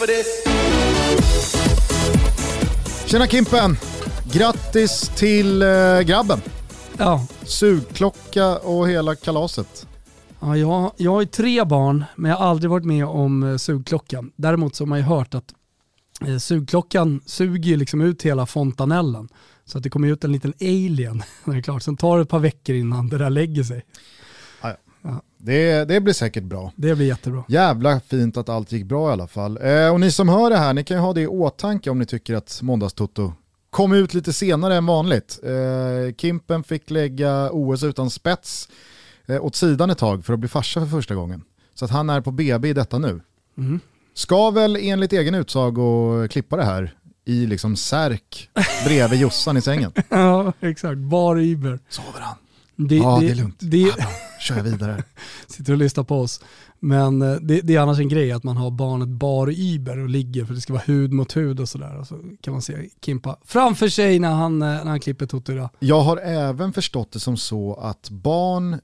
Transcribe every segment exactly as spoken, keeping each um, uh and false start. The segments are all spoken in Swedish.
for this. Tjena Kimpen, grattis till eh, grabben. Ja. Sugklocka och hela kalaset. Ja, jag, jag har ju tre barn, men jag har aldrig varit med om eh, sugklockan. Däremot så har man ju hört att eh, sugklockan suger liksom ut hela fontanellen. Så att det kommer ut en liten alien när det är klart. Sen tar det ett par veckor innan det där lägger sig. Ja, ja. Det, det blir säkert bra. Det blir jättebra. Jävla fint att allt gick bra i alla fall. Eh, och ni som hör det här, ni kan ju ha det i åtanke om ni tycker att måndagstutto kom ut lite senare än vanligt. Eh, Kimpen fick lägga O S utan spets eh, åt sidan ett tag för att bli farsa för första gången. Så att han är på B B i detta nu. Mm. Ska väl enligt egen utsago klippa det här i liksom särk bredvid Jossan i sängen. Ja, exakt. Bar Iber. Sover han? Det, ja, det, det är lugnt. Det, ja, kör jag vidare. Sitter och lyssnar på oss. Men det, det är annars en grej att man har barnet bar Iber och ligger för det ska vara hud mot hud och sådär. Och så kan man se Kimpa framför sig när han, när han klipper Toto idag. Jag har även förstått det som så att barn,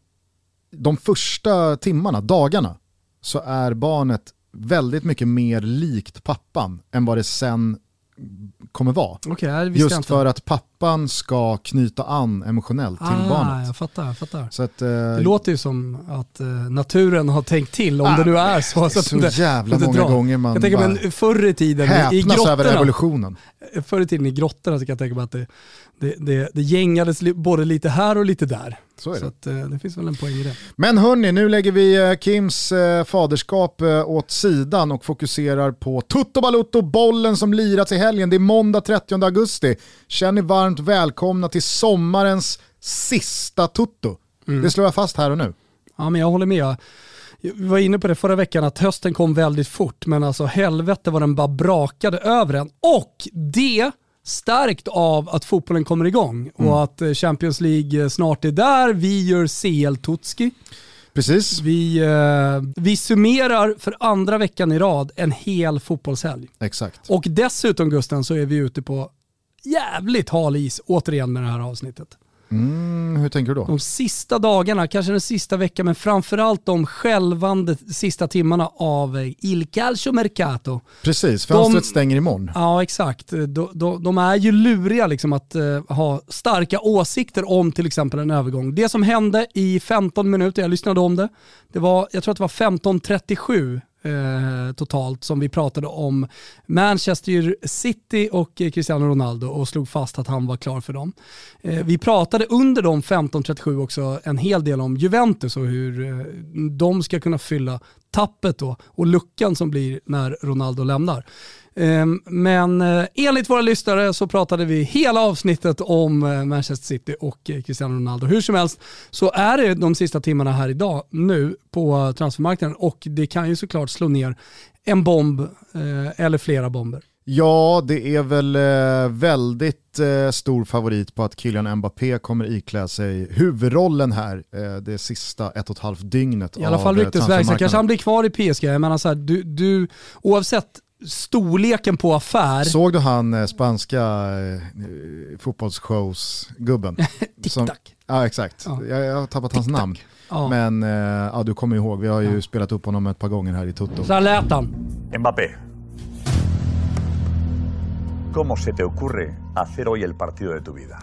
de första timmarna, dagarna, så är barnet väldigt mycket mer likt pappan än vad det sen kommer vara. Okay, just för att pappan ska knyta an emotionellt till ah, barnet. Jag fattar, jag fattar. Så att, eh, det låter ju som att eh, naturen har tänkt till om ah, det nu är så. Det är så, så det, jävla många dra. gånger man jag tänker, men förr i tiden i grottorna, över evolutionen. Förr i tiden i grottorna så kan jag tänka mig att det, det, det, det gängades både lite här och lite där. Så, så att, det finns väl en poäng i det. Men hörni, nu lägger vi Kims faderskap åt sidan och fokuserar på Tutto Balutto, bollen som lirats i helgen. Det är måndag trettionde augusti. Känn er varmt välkomna till sommarens sista Tutto. Mm. Det slår jag fast här och nu. Ja, men jag håller med. Vi var inne på det förra veckan att hösten kom väldigt fort. Men alltså helvete vad den bara brakade över en. Och det stärkt av att fotbollen kommer igång och mm. att Champions League snart är där. Vi gör C L-tutski. Precis. Vi, eh, vi summerar för andra veckan i rad en hel fotbollshelg. Exakt. Och dessutom, Gusten, så är vi ute på jävligt hal is återigen med det här avsnittet. Mm, hur tänker du då? De sista dagarna, kanske den sista veckan, men framförallt de självande sista timmarna av Il Calcio Mercato. Precis, fönstret de, stänger imorgon. Ja, exakt. De, de, de är ju luriga liksom att uh, ha starka åsikter om till exempel en övergång. Det som hände i femton minuter, jag lyssnade om det, det var, jag tror att det var femton trettiosju totalt som vi pratade om Manchester City och Cristiano Ronaldo och slog fast att han var klar för dem. Vi pratade under de femton trettiosju också en hel del om Juventus och hur de ska kunna fylla tappet då och luckan som blir när Ronaldo lämnar. Men enligt våra lyssnare så pratade vi hela avsnittet om Manchester City och Cristiano Ronaldo. Hur som helst så är det de sista timmarna här idag nu på transfermarknaden och det kan ju såklart slå ner en bomb eller flera bomber. Ja, det är väl väldigt stor favorit på att Kylian Mbappé kommer iklä sig huvudrollen här det sista ett och ett halvt dygnet. I alla fall ryktesväg, så kanske han blir kvar i P S G. Jag menar så här, du, du, oavsett storleken på affär. Såg du han eh, spanska eh, fotbollsshows-gubben? TikTok. Ja, exakt. Ja. Jag, jag har tappat hans namn. Ja. Men eh, ja, du kommer ihåg, vi har ju ja. spelat upp honom ett par gånger här i Toto. Så här lät han. Mbappé. ¿Cómo se te ocurre hacer hoy el partido de tu vida?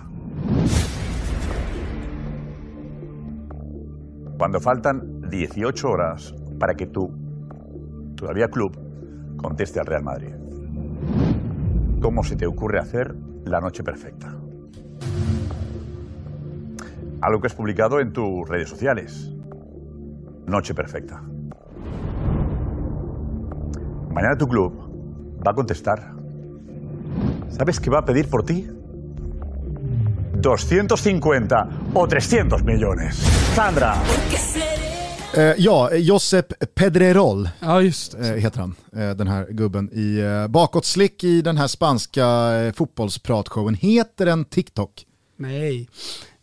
Cuando faltan dieciocho horas para que tu todavía club conteste al Real Madrid. ¿Cómo se te ocurre hacer la noche perfecta? Algo que has publicado en tus redes sociales. Noche perfecta. Mañana tu club va a contestar. ¿Sabes qué va a pedir por ti? doscientos cincuenta o trescientos millones. Sandra. Eh, ja, Josep Pedrerol ja, just, just. Eh, heter han, eh, den här gubben i eh, bakåtslick i den här spanska eh, fotbollspratshowen. Heter den TikTok? Nej,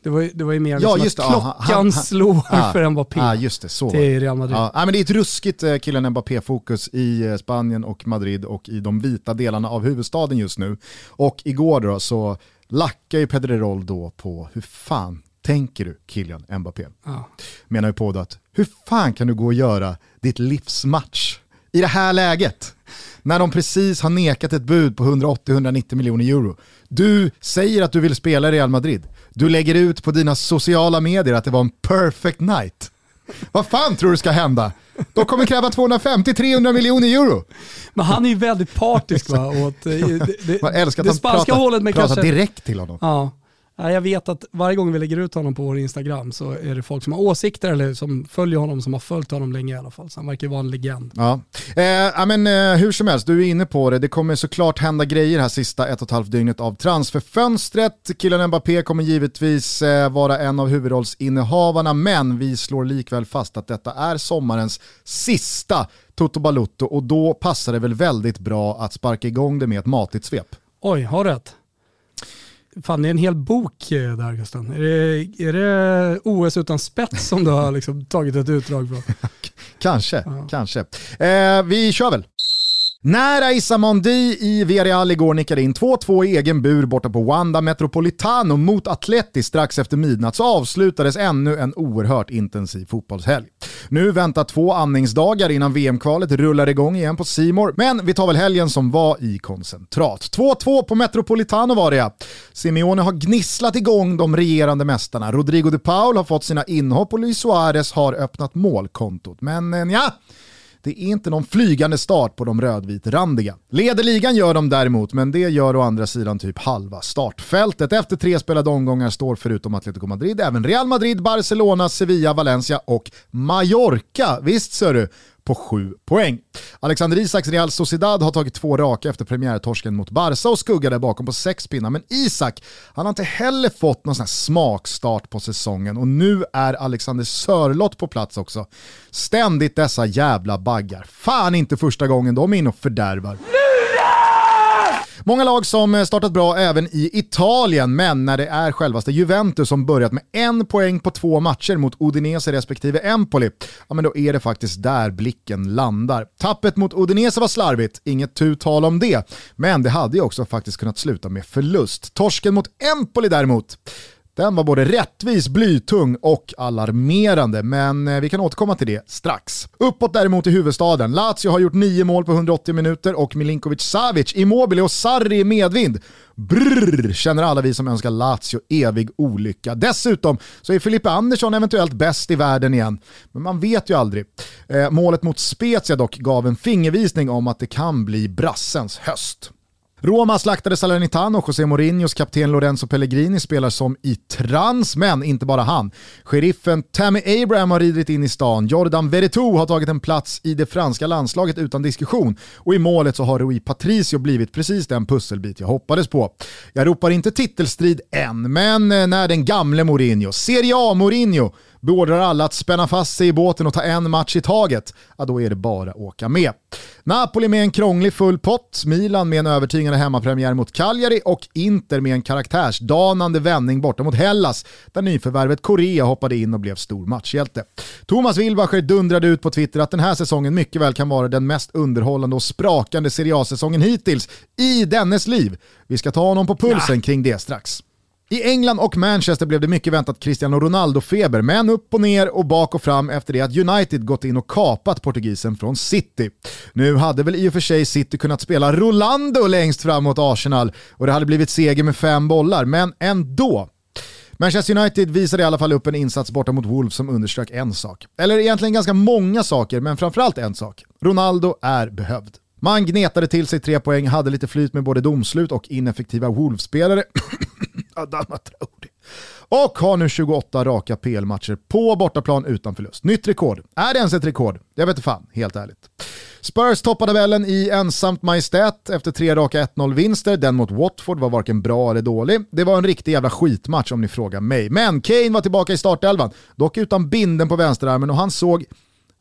det var, det var ju mer ja, liksom just att det, klockan han, han, slår ah, för Mbappé ah, just det, så. till Real Madrid. Ah, ah, men det är ett ruskigt eh, Kylian Mbappé-fokus i eh, Spanien och Madrid och i de vita delarna av huvudstaden just nu. Och igår då så lackar ju Pedrerol då på hur fan tänker du Kylian Mbappé? Ja. Menar ju på det att hur fan kan du gå och göra ditt livsmatch i det här läget? när de precis har nekat ett bud på hundraåttio till hundranittio miljoner euro. Du säger att du vill spela i Real Madrid. Du lägger ut på dina sociala medier att det var en perfect night. Vad fan tror du ska hända? De kommer kräva tvåhundrafemtio till trehundra miljoner euro. Men han är ju väldigt partisk. Va? Åt, det det, man älskar att det spanska hålet med kanske... direkt till honom. Ja. Jag vet att varje gång vi lägger ut honom på vår Instagram så är det folk som har åsikter eller som följer honom, som har följt honom länge i alla fall. Så han verkar ju vara en legend. Ja, eh, men eh, hur som helst, du är inne på det. Det kommer såklart hända grejer här sista ett och ett halvt dygnet av transferfönstret. Kylian Mbappé kommer givetvis eh, vara en av huvudrollsinnehavarna, men vi slår likväl fast att detta är sommarens sista Tutto Balutto, och då passar det väl väldigt bra att sparka igång det med ett matigt svep. Oj, har rätt. Fan, det är en hel bok där, Gusten. Är det, är det O S utan spets som du har liksom tagit ett utdrag från? Kanske, ja. kanske. Eh, vi kör väl. När Issa Mondi i Villarreal igår nickade in två två i egen bur borta på Wanda Metropolitano mot Atleti strax efter midnatt, så avslutades ännu en oerhört intensiv fotbollshelg. Nu väntar två andningsdagar innan V M-kvalet rullar igång igen på C More, men vi tar väl helgen som var i koncentrat. två två på Metropolitano var det. Simeone har gnisslat igång de regerande mästarna. Rodrigo de Paul har fått sina inhopp och Luis Suarez har öppnat målkontot. Men ja. Det är inte någon flygande start på de rödvitrandiga. Leder ligan gör de däremot, men det gör å andra sidan typ halva startfältet. Efter tre spelade omgångar står förutom Atletico Madrid även Real Madrid, Barcelona, Sevilla, Valencia och Mallorca. Visst, ser du, på sju poäng. Alexander Isaks Real Sociedad har tagit två raka efter premiärtorsken mot Barca och skuggade bakom på sex pinnar. Men Isak, han har inte heller fått någon sån här smakstart på säsongen. Och nu är Alexander Sörlott på plats också. Ständigt dessa jävla baggar. Fan, inte första gången de är in och fördärvar. Många lag som startat bra även i Italien, men när det är självaste Juventus som börjat med en poäng på två matcher mot Udinese respektive Empoli, ja men då är det faktiskt där blicken landar. Tappet mot Udinese var slarvigt, inget tu tal om det, men det hade ju också faktiskt kunnat sluta med förlust. Torsken mot Empoli däremot, den var både rättvis, blytung och alarmerande, men vi kan återkomma till det strax. Uppåt däremot i huvudstaden. Lazio har gjort nio mål på hundraåttio minuter och Milinkovic, Savic, Immobile och Sarri i medvind. Brrr, känner alla vi som önskar Lazio evig olycka. Dessutom så är Filippe Andersson eventuellt bäst i världen igen. Men man vet ju aldrig. Eh, målet mot Spezia dock gav en fingervisning om att det kan bli brassens höst. Roma slaktade Salernitana och José Mourinhos kapten Lorenzo Pellegrini spelar som i trans, men inte bara han. Sheriffen Tammy Abraham har ridit in i stan. Jordan Veretout har tagit en plats i det franska landslaget utan diskussion. Och i målet så har Rui Patricio blivit precis den pusselbit jag hoppades på. Jag ropar inte titelstrid än, men när den gamle Mourinho, Serie A Mourinho, beordrar alla att spänna fast sig i båten och ta en match i taget, ja, då är det bara att åka med. Napoli med en krånglig full pott, Milan med en övertygande hemmapremiär mot Cagliari och Inter med en karaktärsdanande vändning borta mot Hellas, där nyförvärvet Korea hoppade in och blev stor matchhjälte. Thomas Wilbacher dundrade ut på Twitter att den här säsongen mycket väl kan vara den mest underhållande och sprakande Serie A-säsongen hittills i dennes liv. Vi ska ta honom på pulsen ja. kring det strax. I England och Manchester blev det mycket väntat Cristiano Ronaldo-feber, men upp och ner och bak och fram efter det att United gått in och kapat portugisen från City. Nu hade väl i och för sig City kunnat spela Rolando längst fram mot Arsenal och det hade blivit seger med fem bollar, men ändå. Manchester United visade i alla fall upp en insats borta mot Wolves som underströk en sak. Eller egentligen ganska många saker, men framförallt en sak. Ronaldo är behövd. Man gnetade till sig tre poäng, hade lite flyt med både domslut och ineffektiva Wolves-spelare. Och har nu tjugoåtta raka P L-matcher på bortaplan utan förlust. Nytt rekord. Är det ens ett rekord? Jag vet inte fan, helt ärligt. Spurs toppade välen i ensamt majestät efter tre raka ett noll-vinster. Den mot Watford var varken bra eller dålig. Det var en riktig jävla skitmatch om ni frågar mig. Men Kane var tillbaka i startelvan, dock utan binden på vänsterarmen, och han såg...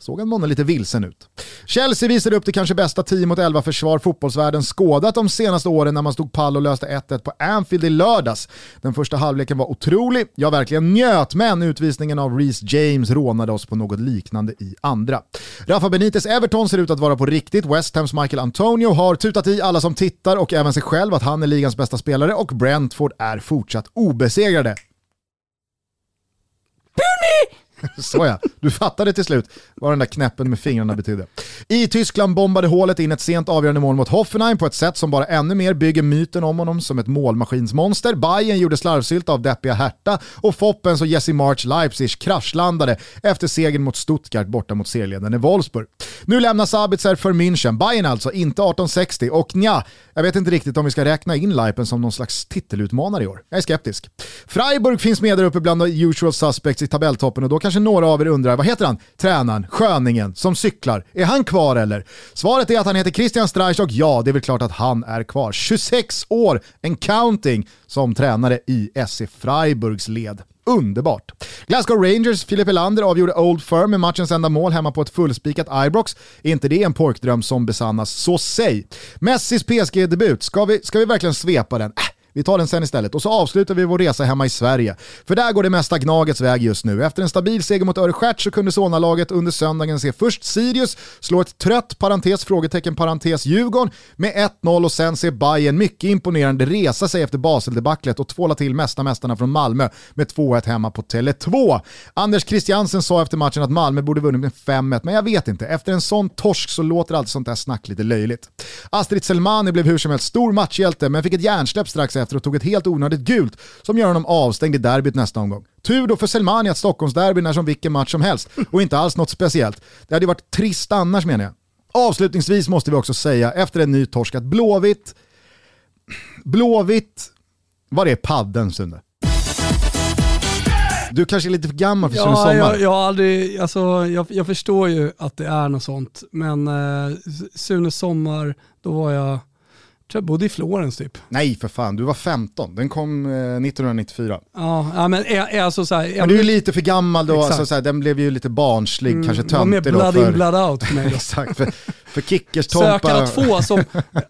Såg han månne lite vilsen ut. Chelsea visade upp det kanske bästa tio mot elva försvar fotbollsvärlden skådat de senaste åren när man stod pall och löste ett ett på Anfield i lördags. Den första halvleken var otrolig. Jag verkligen njöt, men utvisningen av Reece James rånade oss på något liknande i andra. Rafa Benitez Everton ser ut att vara på riktigt. West Hams Michael Antonio har tutat i alla som tittar och även sig själv att han är ligans bästa spelare, och Brentford är fortsatt obesegrade. Penny! Så ja, du fattade till slut vad den där knäppen med fingrarna betydde. I Tyskland bombade hålet in ett sent avgörande mål mot Hoffenheim på ett sätt som bara ännu mer bygger myten om honom som ett målmaskinsmonster. Bayern gjorde slarvsylt av deppiga Hertha och Foppens och Jesse Marsch Leipzig kraschlandade efter segern mot Stuttgart borta mot serieledande Wolfsburg. Nu lämnar Sabitzer för München. Bayern alltså, inte arton sextio. Och nja, jag vet inte riktigt om vi ska räkna in Leipen som någon slags titelutmanare i år. Jag är skeptisk. Freiburg finns med där uppe bland the usual suspects i tabelltoppen och då kanske några av er undrar, vad heter han? Tränaren, sköningen, som cyklar. Är han kvar eller? Svaret är att han heter Christian Streich och ja, det är väl klart att han är kvar. tjugosex år, en counting som tränare i S C Freiburgs led. Underbart. Glasgow Rangers, Filip Helander avgjorde Old Firm med matchens enda mål hemma på ett fullspikat Ibrox. Inte det en porkdröm som besannas, så säg. Messis P S G-debut, ska vi, ska vi verkligen svepa den? Äh. Vi tar den sen istället och så avslutar vi vår resa hemma i Sverige. För där går det mesta gnagets väg just nu. Efter en stabil seger mot Örestad så kunde Solna-laget under söndagen se först Sirius slå ett trött parentes, frågetecken, parentes Djurgården med ett noll och sen se Bayern mycket imponerande resa sig efter Basel-debaclet och tvåla till mästarmästarna från Malmö med två ett hemma på Tele två. Anders Christiansen sa efter matchen att Malmö borde vunnit med fem ett, men jag vet inte. Efter en sån torsk så låter allt sånt där snack lite löjligt. Astrid Selmani blev hur som helst stor matchhjälte men fick ett hjärnsläpp strax efter och tog ett helt onödigt gult som gör honom avstängd i derbyt nästa omgång. Tur då för Selmani att Stockholms derby är som vilken match som helst och inte alls något speciellt. Det hade varit trist annars, menar jag. Avslutningsvis måste vi också säga efter en ny torsk att Blåvitt Blåvitt var det padden, Sunde? Du kanske är lite för gammal för ja, sån sommar. Jag, jag, aldrig, alltså, jag, jag förstår ju att det är något sånt, men eh, Sunes sommar, då var jag Jag bodde i Florens typ. Nej för fan, du var femton. Den kom eh, nittonhundranittiofyra. Ja, ja men är, är alltså så här, men du är ju lite för gammal då, alltså, så här, den blev ju lite barnslig, mm, kanske töntig då. Blood för... in, blood out för mig. Exakt, för, för Kickers tompa. Sökan att få som,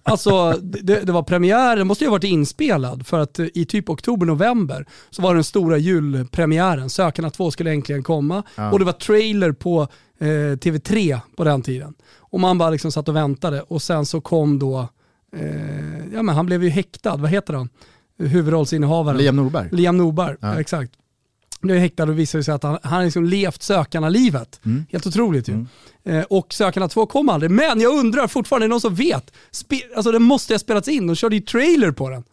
alltså det, det var premiär, den måste ju ha varit inspelad för att i typ oktober, november så var den stora julpremiären. Sökan att få skulle egentligen komma ja. Och det var trailer på eh, T V tre på den tiden. Och man bara liksom satt och väntade och sen så kom då Eh, ja men han blev ju häktad, vad heter han? Huvudrollsinnehavaren Liam Norberg. Liam Norberg, ja. Exakt. Han blev häktad och visade sig att han har liksom levt sökarna livet. Mm. Helt otroligt ju. Mm. Eh, och sökarna två kom aldrig, men jag undrar fortfarande, är det någon som vet? Spe- alltså den måste ha spelats in, de körde ju trailer på den.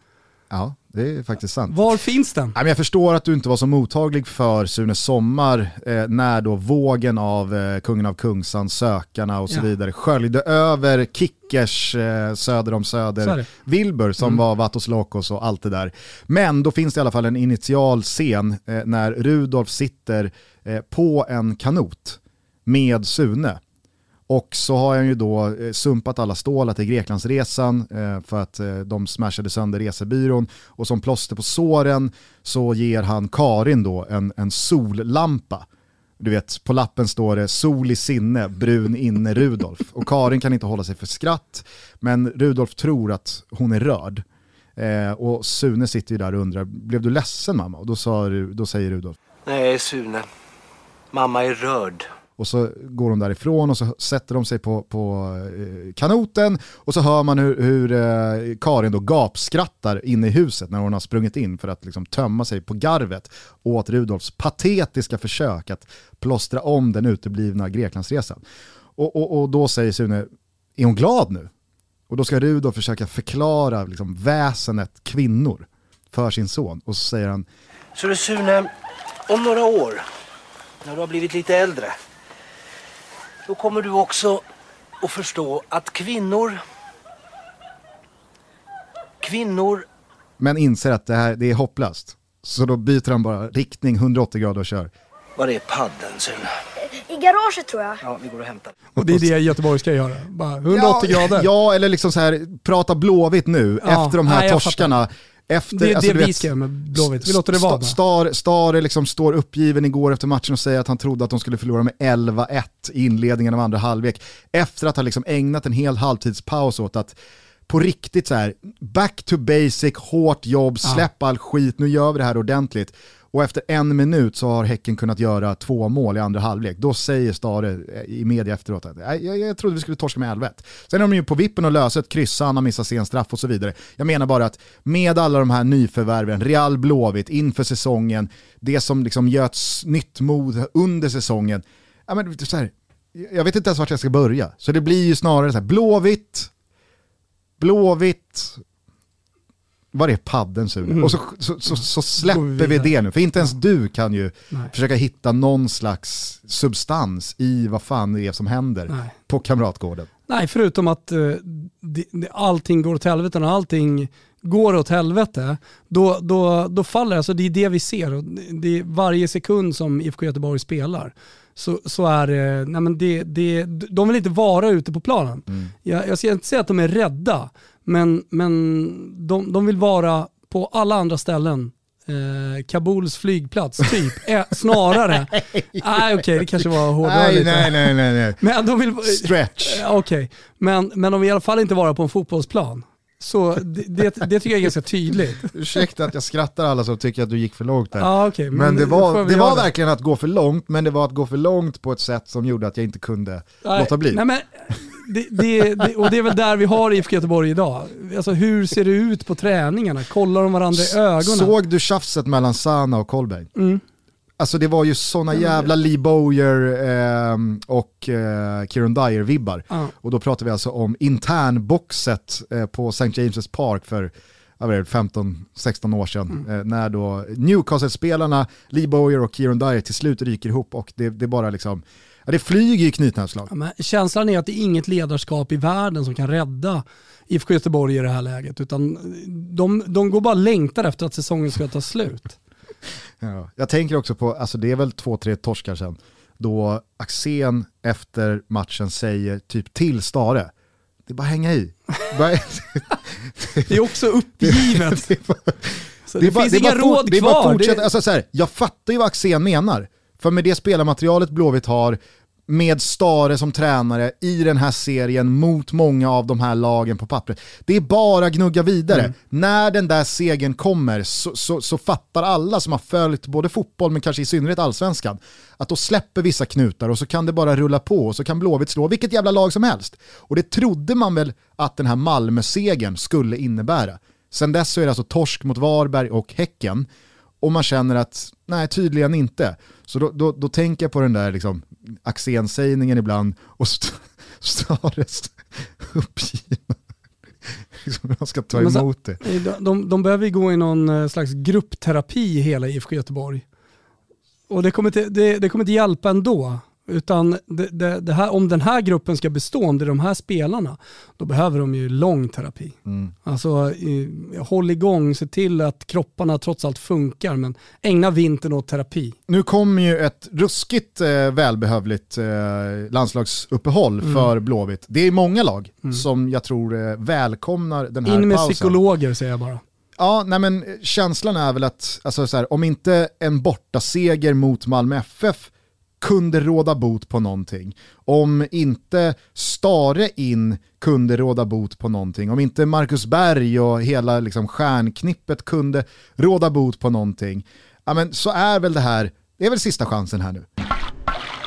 Ja, det är faktiskt sant. Var finns den? Jag förstår att du inte var så mottaglig för Sunes sommar eh, när då vågen av eh, Kungen av Kungsan, sökarna och så ja. vidare sköljde över Kickers eh, söder om söder Wilbur som mm. var Vatos Locos och allt det där. Men då finns det i alla fall en initial scen eh, när Rudolf sitter eh, på en kanot med Sune. Och så har han ju då sumpat alla stålar till Greklandsresan för att de smashade sönder resebyrån. Och som plåster på såren så ger han Karin då en, en sollampa. Du vet, på lappen står det sol i sinne, brun inne Rudolf. Och Karin kan inte hålla sig för skratt, men Rudolf tror att hon är rörd. Och Sune sitter ju där och undrar, blev du ledsen mamma? Och då, sa, då säger Rudolf, nej Sune, mamma är rörd. Och så går de därifrån och så sätter de sig på, på kanoten och så hör man hur, hur Karin då gapskrattar inne i huset när hon har sprungit in för att liksom tömma sig på garvet åt Rudolfs patetiska försök att plåstra om den uteblivna Greklandsresan. Och, och, och då säger Sune, är hon glad nu? Och då ska Rudolf försöka förklara liksom väsenet kvinnor för sin son. Och så säger han, så du Sune, om några år när du har blivit lite äldre, då kommer du också att förstå att kvinnor... Kvinnor... Men inser att det här det är hopplöst. Så då byter han bara riktning hundraåttio grader och kör. Var är paddeln, Sune? I garaget tror jag. Ja, vi går och hämtar. Och det är det Göteborg ska göra. Bara hundraåttio ja, grader. Ja, eller liksom så här, prata Blåvitt nu ja, efter de här nej, torskarna. Efter, det är alltså, det vet, vi ska med Blåvitt. Vi låter det vara. Star, Star liksom står uppgiven igår efter matchen och säger att han trodde att de skulle förlora med elva ett i inledningen av andra halvlek. Efter att ha liksom ägnat en hel halvtidspaus åt att på riktigt så här back to basic, hårt jobb, släpp ah. all skit, nu gör vi det här ordentligt. Och efter en minut så har Häcken kunnat göra två mål i andra halvlek. Då säger Stare i media efteråt att jag, jag, jag trodde vi skulle torska med elvet. Sen är de ju på vippen och löser ett kryss, han har missat sen straff och så vidare. Jag menar bara att med alla de här nyförvärven, Real Blåvitt inför säsongen, det som liksom göts nytt mod under säsongen. Ja, men så här, jag vet inte ens vart jag ska börja. Så det blir ju snarare så här, Blåvitt, Blåvitt... Var är padden sur? Mm. Och så, så, så, så släpper vi det nu. För inte ens du kan ju Nej. försöka hitta någon slags substans i vad fan det är som händer Nej. på Kamratgården. Nej, förutom att uh, det, det, allting går åt helvete och allting går åt helvete. Då, då, då faller det. Alltså, det är det vi ser. Och det är varje sekund som I F K Göteborg spelar. Så, så är nej men det, det, de vill inte vara ute på planen. Mm. Jag, jag ska inte säga att de är rädda, men, men de, de vill vara på alla andra ställen. Eh, Kabuls flygplats typ eh, snarare. Nej ah, okej, okay, det kanske var hårdare lite. Nej nej nej nej. Men de vill stretch. Eh, okej. Okay. Men men de vill i alla fall inte vara på en fotbollsplan. Så det, det, det tycker jag är ganska tydligt. Ursäkta att jag skrattar alla som tycker att du gick för långt där. Ah, okay, men, men det var, det var verkligen att gå för långt, men det var att gå för långt på ett sätt som gjorde att jag inte kunde nej, låta bli. Nej, men det, det, det, och det är väl där vi har I F K Göteborg idag. Alltså, hur ser det ut på träningarna? Kollar de varandra i ögonen? Såg du tjafset mellan Sana och Kolberg? Mm. Alltså det var ju såna jävla Lee Bowyer eh, och eh, Kieran Dyer-vibbar. Uh. Och då pratar vi alltså om internboxet eh, på Saint James's Park för femton sexton år sedan. Mm. Eh, när då Newcastle-spelarna Lee Bowyer och Kieran Dyer till slut ryker ihop och det, det bara liksom... Ja, det flyger i knytnävslag. Ja, men känslan är att det är inget ledarskap i världen som kan rädda I F K Göteborg i det här läget. Utan de, de går bara längtar efter att säsongen ska ta slut. Ja, jag tänker också på, alltså det är väl två, tre torskar sedan, då Axén efter matchen säger typ till Stare, det är bara hänga i. Det är också uppgivet. Det finns inga råd kvar. Jag fattar ju vad Axén menar. För med det spelarmaterialet Blåvitt har, med Stare som tränare i den här serien mot många av de här lagen på pappret. Det är bara gnugga vidare. Mm. När den där segern kommer så, så, så fattar alla som har följt både fotboll men kanske i synnerhet allsvenskan att då släpper vissa knutar och så kan det bara rulla på och så kan Blåvitt slå vilket jävla lag som helst. Och det trodde man väl att den här Malmö-segern skulle innebära. Sen dess så är det alltså torsk mot Varberg och Häcken och man känner att nej, tydligen inte. Så då, då, då tänker jag på den där liksom Axén-sägningen ibland och st- Stares uppgivna. Liksom man ska ta emot det. De, de, de behöver gå i någon slags gruppterapi hela I F K Göteborg. Och det kommer inte, det, det kommer inte hjälpa ändå. Utan det, det, det här, om den här gruppen ska bestå, om det är de här spelarna, då behöver de ju lång terapi. Mm. Alltså, håll igång, se till att kropparna trots allt funkar, men ägna vintern åt terapi. Nu kommer ju ett ruskigt eh, välbehövligt eh, landslagsuppehåll mm. för Blåvitt. Det är många lag mm. som jag tror eh, välkomnar den här pausen. In med pausen. Psykologer, säger jag bara. Ja, nej men känslan är väl att alltså, så här, om inte en borta seger mot Malmö F F kunde råda bot på någonting. Om inte Stare in kunde råda bot på någonting. Om inte Marcus Berg och hela liksom stjärnknippet kunde råda bot på någonting. Ja, men så är väl det här, det är väl sista chansen här nu.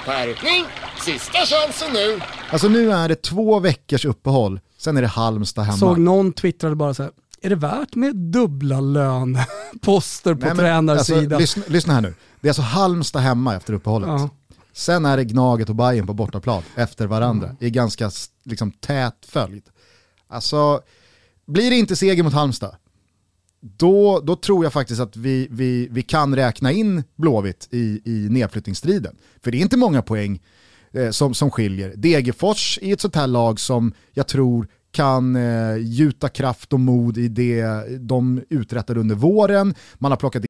Skärpning, sista chansen nu. Alltså nu är det två veckors uppehåll. Sen är det Halmstad hemma. Såg någon twittrade bara så här, är det värt med dubbla lönposter på Nej, men, tränarsidan? Alltså, lyssna, lyssna här nu. Det är alltså Halmstad hemma efter uppehållet. Ja. Sen är det Gnaget och Bayern på bortaplan efter varandra. Mm. Det är ganska liksom, tät följd. Alltså, blir det inte seger mot Halmstad, då, då tror jag faktiskt att vi, vi, vi kan räkna in Blåvitt i, i nedflyttningsstriden. För det är inte många poäng eh, som, som skiljer. Degerfors är ett sånt här lag som jag tror kan eh, gjuta kraft och mod i det de uträttar under våren. Man har plockat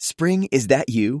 Spring, is that you?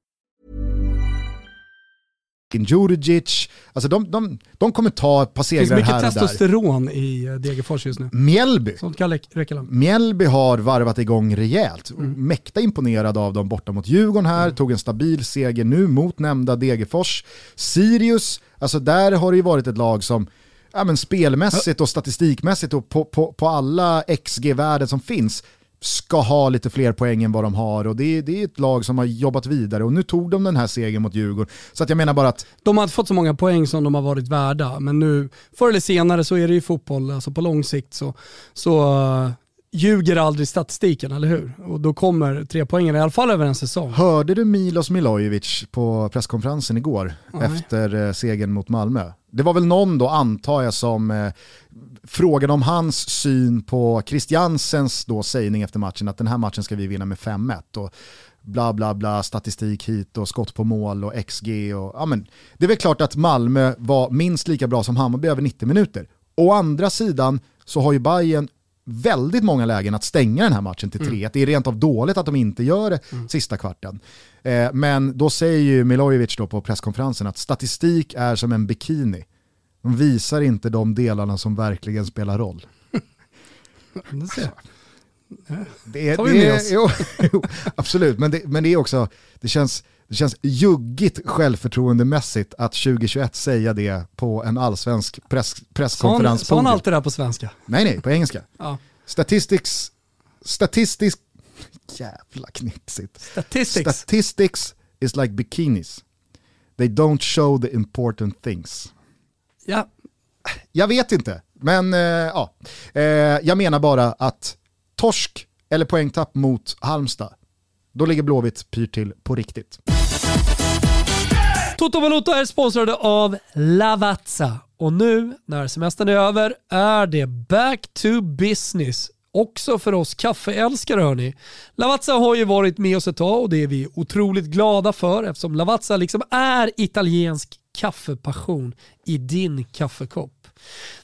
Djurgic, alltså de, de, de kommer ta passeringar här och där. Det finns mycket testosteron i Degerfors just nu. Mjällby. Sånt kan räcka långt. Mjällby har varvat igång rejält. Mm. Mäkta imponerad av dem borta mot Djurgården här. Mm. Tog en stabil seger nu mot nämnda Degerfors. Sirius, alltså där har det ju varit ett lag som ja, men spelmässigt och statistikmässigt och på, på, på alla X G-värden som finns ska ha lite fler poäng än vad de har, och det är, det är ett lag som har jobbat vidare och nu tog de den här segern mot Djurgården, så att jag menar bara att de har fått så många poäng som de har varit värda, men nu förr eller senare så är det ju fotboll, alltså på lång sikt så, så uh, ljuger aldrig statistiken, eller hur? Och då kommer tre poängen i alla fall över en säsong. Hörde du Milos Milojevic på presskonferensen igår? Nej. Efter uh, segern mot Malmö? Det var väl någon då, antar jag, som eh, frågade om hans syn på Christiansens då sägning efter matchen, att den här matchen ska vi vinna med fem ett och bla bla bla, statistik hit och skott på mål och X G och ja, men det är väl klart att Malmö var minst lika bra som Hammarby över nittio minuter. Å andra sidan så har ju Bayern väldigt många lägen att stänga den här matchen till tre. Mm. Det är rent av dåligt att de inte gör det mm. sista kvarten. Eh, men då säger ju Milojevic då på presskonferensen att statistik är som en bikini. De visar inte de delarna som verkligen spelar roll. Det ser det är, det är jo, jo, absolut, men det, men det är också det känns det känns juggigt självförtroendemässigt att tjugohundratjugoett säga det på en allsvensk press, presskonferens. Sa han alltid det här på svenska? Nej, nej, på engelska. Ja. Statistics, statistics, jävla knixigt. Statistics. Statistics is like bikinis. They don't show the important things. Ja. Jag vet inte, men eh, ja. Eh, jag menar bara att torsk eller poängtapp mot Halmstad, då ligger Blåvitt pyr till på riktigt. Tutto Balutto är sponsrade av Lavazza. Och nu när semestern är över är det back to business. Också för oss kaffeälskare, hörni. Lavazza har ju varit med oss ett tag och det är vi otroligt glada för, eftersom Lavazza liksom är italiensk kaffepassion i din kaffekopp.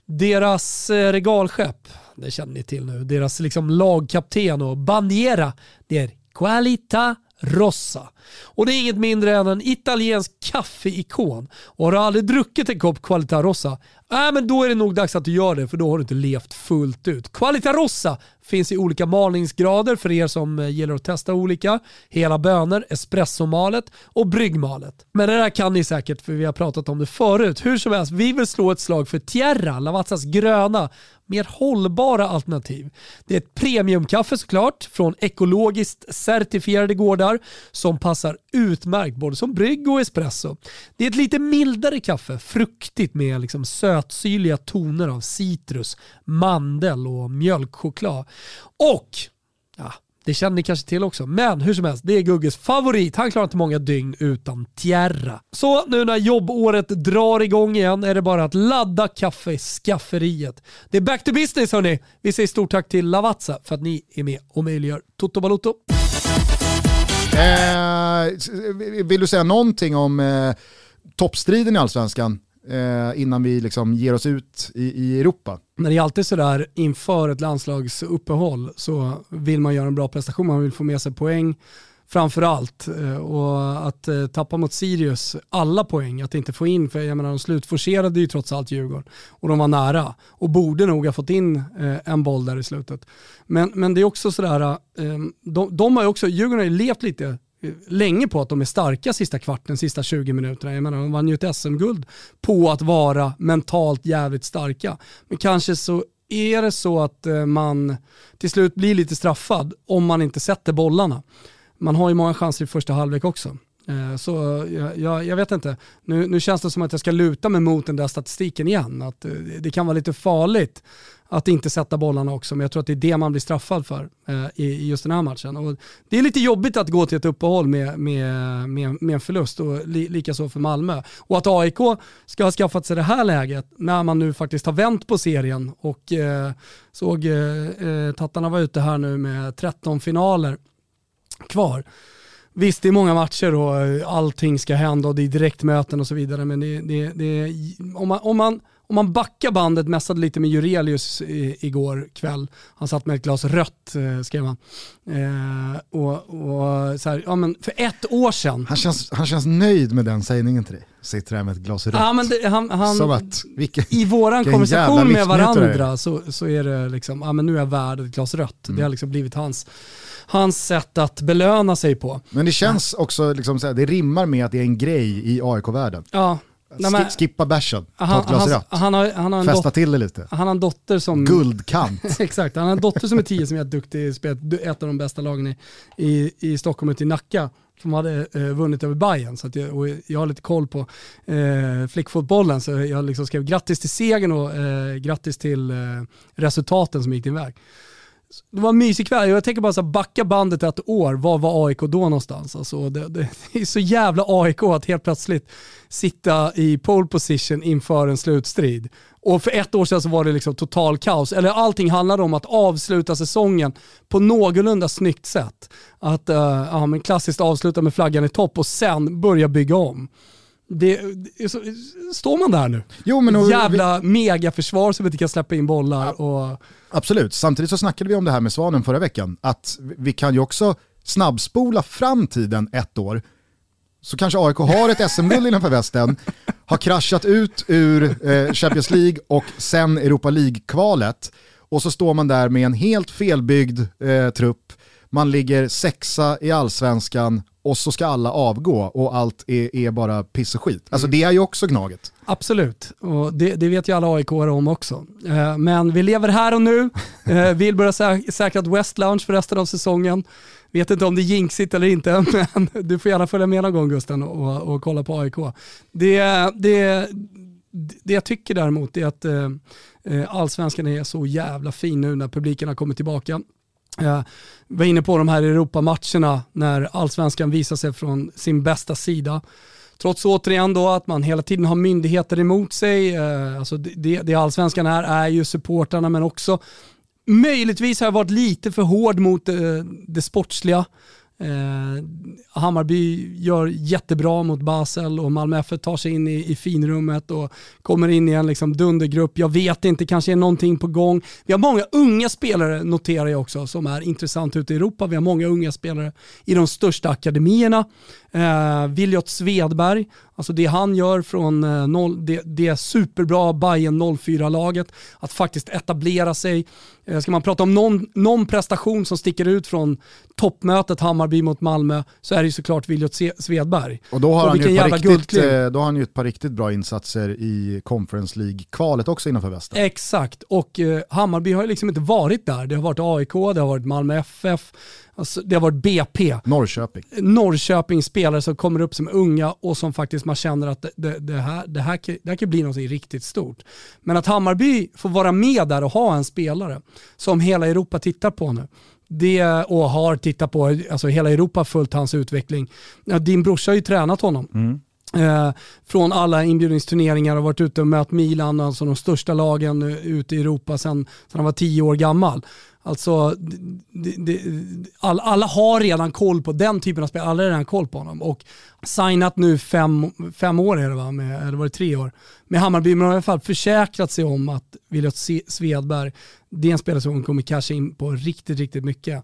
Deras regalskepp, det känner ni till nu. Deras liksom lagkapten och bandiera, det är Qualità Rossa. Och det är inget mindre än en italiensk kaffeikon. Och har du aldrig druckit en kopp Qualità Rossa, äh, men då är det nog dags att du gör det, för då har du inte levt fullt ut. Qualità Rossa finns i olika malningsgrader för er som gillar att testa olika. Hela bönor, espressomalet och bryggmalet. Men det där kan ni säkert, för vi har pratat om det förut. Hur som helst, vi vill slå ett slag för Tierra, Lavazzas gröna, mer hållbara alternativ. Det är ett premiumkaffe såklart från ekologiskt certifierade gårdar som passar utmärkt både som brygg och espresso. Det är ett lite mildare kaffe, fruktigt med liksom sötsyrliga toner av citrus, mandel och mjölkchoklad. Och, ja, det känner ni kanske till också. Men hur som helst, det är Gugges favorit. Han klarar inte många dygn utan Tierra. Så nu när jobbåret drar igång igen är det bara att ladda kaffe i skafferiet. Det är back to business, hörni. Vi säger stort tack till Lavazza för att ni är med och möjliggör Tutto Balutto. Eh, vill du säga någonting om eh, toppstriden i Allsvenskan? Eh, innan vi liksom ger oss ut i, i Europa. När det är alltid sådär inför ett landslagsuppehåll så vill man göra en bra prestation, man vill få med sig poäng framförallt, eh, och att eh, tappa mot Sirius alla poäng, att inte få in, för jag menar de slutforcerade ju trots allt Djurgården och de var nära och borde nog ha fått in eh, en boll där i slutet, men, men det är också sådär eh, de, de har ju också, Djurgården har ju levt lite länge på att de är starka sista kvarten, sista tjugo minuterna. Jag menar, de vann ju ett S M-guld på att vara mentalt jävligt starka. Men kanske så är det så att man till slut blir lite straffad om man inte sätter bollarna. Man har ju många chanser i första halvlek också. Så jag, jag, jag vet inte. Nu, nu känns det som att jag ska luta mig mot den där statistiken igen. Att det kan vara lite farligt att inte sätta bollarna också, men jag tror att det är det man blir straffad för eh, i, i just den här matchen. Och det är lite jobbigt att gå till ett uppehåll med, med, med, med en förlust, och li, lika så för Malmö. Och att A I K ska ha skaffat sig det här läget när man nu faktiskt har vänt på serien och eh, såg eh, tattarna var ute här nu med tretton finaler kvar. Visst, det är många matcher och allting ska hända och det är direktmöten och så vidare, men det, det, det, om, man, om, man, om man backar bandet, mässade lite med Jurelius i, igår kväll. Han satt med ett glas rött, skrev han. Eh, och, och så här, ja, men för ett år sedan. Han känns, han känns nöjd med den sägningen till dig. Sitter här med ett glas rött. Ja, men det, han, han, att, vilken, I våran konversation med varandra så, så är det liksom, ja, men nu är jag värd ett glas rött. Mm. Det har liksom blivit hans, hans sätt att belöna sig på. Men det känns också, liksom, så här, det rimmar med att det är en grej i A I K-världen. Ja. Nej, men, skippa bärsen, ta ett glas rött. Han har, han har en Fästa dot- till det lite. Han har en dotter som... Guldkant. Exakt, han har en dotter som är tio som är duktig, spelat ett av de bästa lagen i, i, i Stockholm och i Nacka. Som hade eh, vunnit över Bayern. Så att jag, och jag har lite koll på eh, flickfotbollen. Så jag liksom skrev grattis till segern och eh, grattis till eh, resultaten som gick din väg. Det var en mysig kväll. Jag tänker bara så här, backa bandet ett år. Var var A I K då någonstans? Alltså, det, det är så jävla A I K att helt plötsligt sitta i pole position inför en slutstrid. Och för ett år sedan så var det liksom total kaos. Eller allting handlade om att avsluta säsongen på någorlunda snyggt sätt. Att uh, ja, men klassiskt avsluta med flaggan i topp och sen börja bygga om. Det, det, så, står man där nu? Jo, men och, jävla vi... mega försvar som inte kan släppa in bollar. Och... Absolut. Samtidigt så snackade vi om det här med Svanen förra veckan. Att vi kan ju också snabbspola framtiden ett år. Så kanske A I K har ett S M-guld innanför västen. Har kraschat ut ur eh, Champions League och sen Europa League-kvalet. Och så står man där med en helt felbyggd eh, trupp. Man ligger sexa i allsvenskan. Och så ska alla avgå och allt är, är bara piss och skit. Alltså det är ju också gnaget. Absolut, och det, det vet ju alla A I K-are om också. Eh, men vi lever här och nu. Eh, vill börja sä- säkra West Lounge för resten av säsongen. Vet inte om det är jinxigt eller inte, men du får gärna följa med någon gång, Gusten, och, och kolla på A I K. Det, det, det jag tycker däremot är att eh, allsvenskan är så jävla fin nu när publiken har kommit tillbaka. Jag var inne på de här Europamatcherna när allsvenskan visar sig från sin bästa sida. Trots återigen då att man hela tiden har myndigheter emot sig. Alltså det, det allsvenskan är, är ju supportarna, men också möjligtvis har jag varit lite för hård mot det, det sportsliga. Eh, Hammarby gör jättebra mot Basel och Malmö F F tar sig in i, i finrummet och kommer in i en liksom dundergrupp. Jag vet inte, kanske är någonting på gång. Vi har många unga spelare, noterar jag också, som är intressant ute i Europa. Vi har många unga spelare i de största akademierna. eh, Viljot Svedberg, alltså det han gör från eh, noll, det, det superbra Bayern noll fyra-laget, att faktiskt etablera sig. eh, Ska man prata om någon, någon prestation som sticker ut från toppmötet Hammarby mot Malmö, så är det ju såklart Viljot Svedberg. Och då har, och han ju ett par riktigt, då har han ju ett par riktigt bra insatser i Conference League-kvalet också innanför västen. Exakt, och eh, Hammarby har ju liksom inte varit där. Det har varit A I K, det har varit Malmö F F, alltså, det har varit B P. Norrköping. Norrköping, spelare som kommer upp som unga och som faktiskt man känner att det, det, det, här, det, här, det här kan bli något riktigt stort. Men att Hammarby får vara med där och ha en spelare som hela Europa tittar på nu. Det, och har tittat på, alltså hela Europa följt hans utveckling. Ja, din brorsa har ju tränat honom. Mm. Eh, från alla inbjudningsturneringar har varit ute och mött Milan, alltså de största lagen ute i Europa sedan han var tio år gammal. Alltså, det, det, all, alla har redan koll på den typen av spel. Alla har redan koll på honom. Och signat nu fem, fem år är det va? Med, eller var det tre år? Med Hammarby, men har i alla fall försäkrat sig om att Viljot Svedberg, det är en spelare som hon kommer casha in på riktigt, riktigt mycket.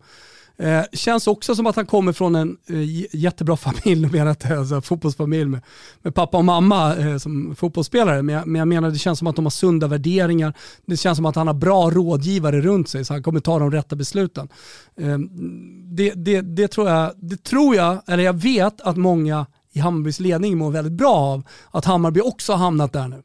Eh, känns också som att han kommer från en eh, jättebra familj, menar att alltså, fotbollsfamilj med, med pappa och mamma eh, som fotbollsspelare, men jag, men jag menar det känns som att de har sunda värderingar. Det känns som att han har bra rådgivare runt sig, så han kommer ta de rätta besluten. Eh, det, det, det tror jag, det tror jag, eller jag vet att många i Hammarbys ledning mår väldigt bra av att Hammarby också har hamnat där nu.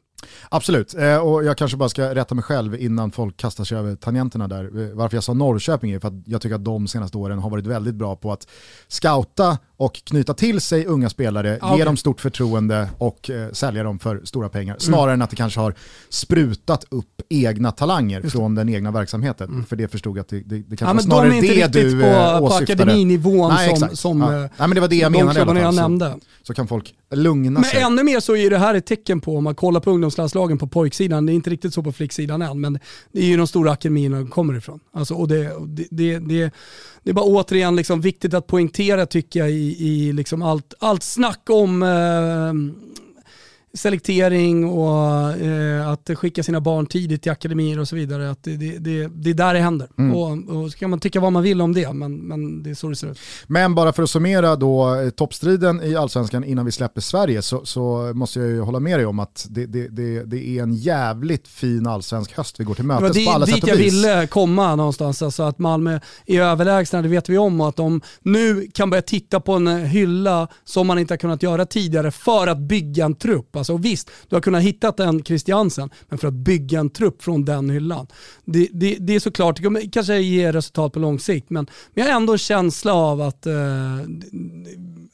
Absolut, och jag kanske bara ska rätta mig själv innan folk kastar sig över tangenterna där. Varför jag sa Norrköping är för att jag tycker att de senaste åren har varit väldigt bra på att scouta och knyta till sig unga spelare, okay. Ge dem stort förtroende och sälja dem för stora pengar. Snarare mm. än att det kanske har sprutat upp egna talanger från den egna verksamheten. Mm. För det förstod jag att det, det, det kanske ja, var snarare de det du på, åsyftade. På akademinivån. Nej, som, som ja. Ja, men det var det jag menade i alla fall. Så, så kan folk lugna men sig. Men ännu mer så är det här ett tecken på, om man kollar på ungdoms ungdomslandslagen på pojksidan. Det är inte riktigt så på flicksidan än, men det är ju de stora akademierna de kommer ifrån. Alltså, och det, det, det, det, det är bara återigen liksom viktigt att poängtera, tycker jag, i, i liksom allt, allt snack om eh, selektering och eh, att skicka sina barn tidigt till akademier och så vidare, att det, det, det är där det händer. Mm. Och, och så kan man tycka vad man vill om det, men, men det är så det ser ut. Men bara för att summera då toppstriden i Allsvenskan innan vi släpper Sverige, så, så måste jag ju hålla med dig om att det, det, det, det är en jävligt fin allsvensk höst vi går till mötes det, på alla sätt och vis. Dit jag ville komma någonstans, alltså att Malmö är överlägsna, det vet vi om, och att de nu kan börja titta på en hylla som man inte har kunnat göra tidigare för att bygga en trupp. Alltså, och visst, du har kunnat hitta en Christiansen, men för att bygga en trupp från den hyllan. Det, det, det är såklart, det kommer kanske ge resultat på lång sikt, men, men jag har ändå en känsla av att, eh,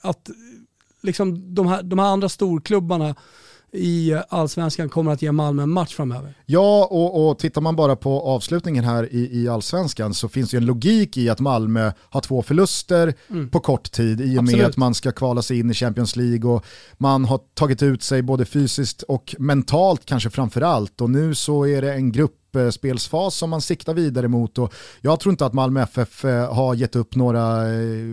att liksom de, här, de här andra storklubbarna i Allsvenskan kommer att ge Malmö en match framöver. Ja, och, och tittar man bara på avslutningen här i, i Allsvenskan, så finns det ju en logik i att Malmö har två förluster mm. på kort tid, i och Absolut. med att man ska kvala sig in i Champions League och man har tagit ut sig både fysiskt och mentalt kanske framförallt, och nu så är det en grupp spelsfas som man siktar vidare mot, och jag tror inte att Malmö F F har gett upp några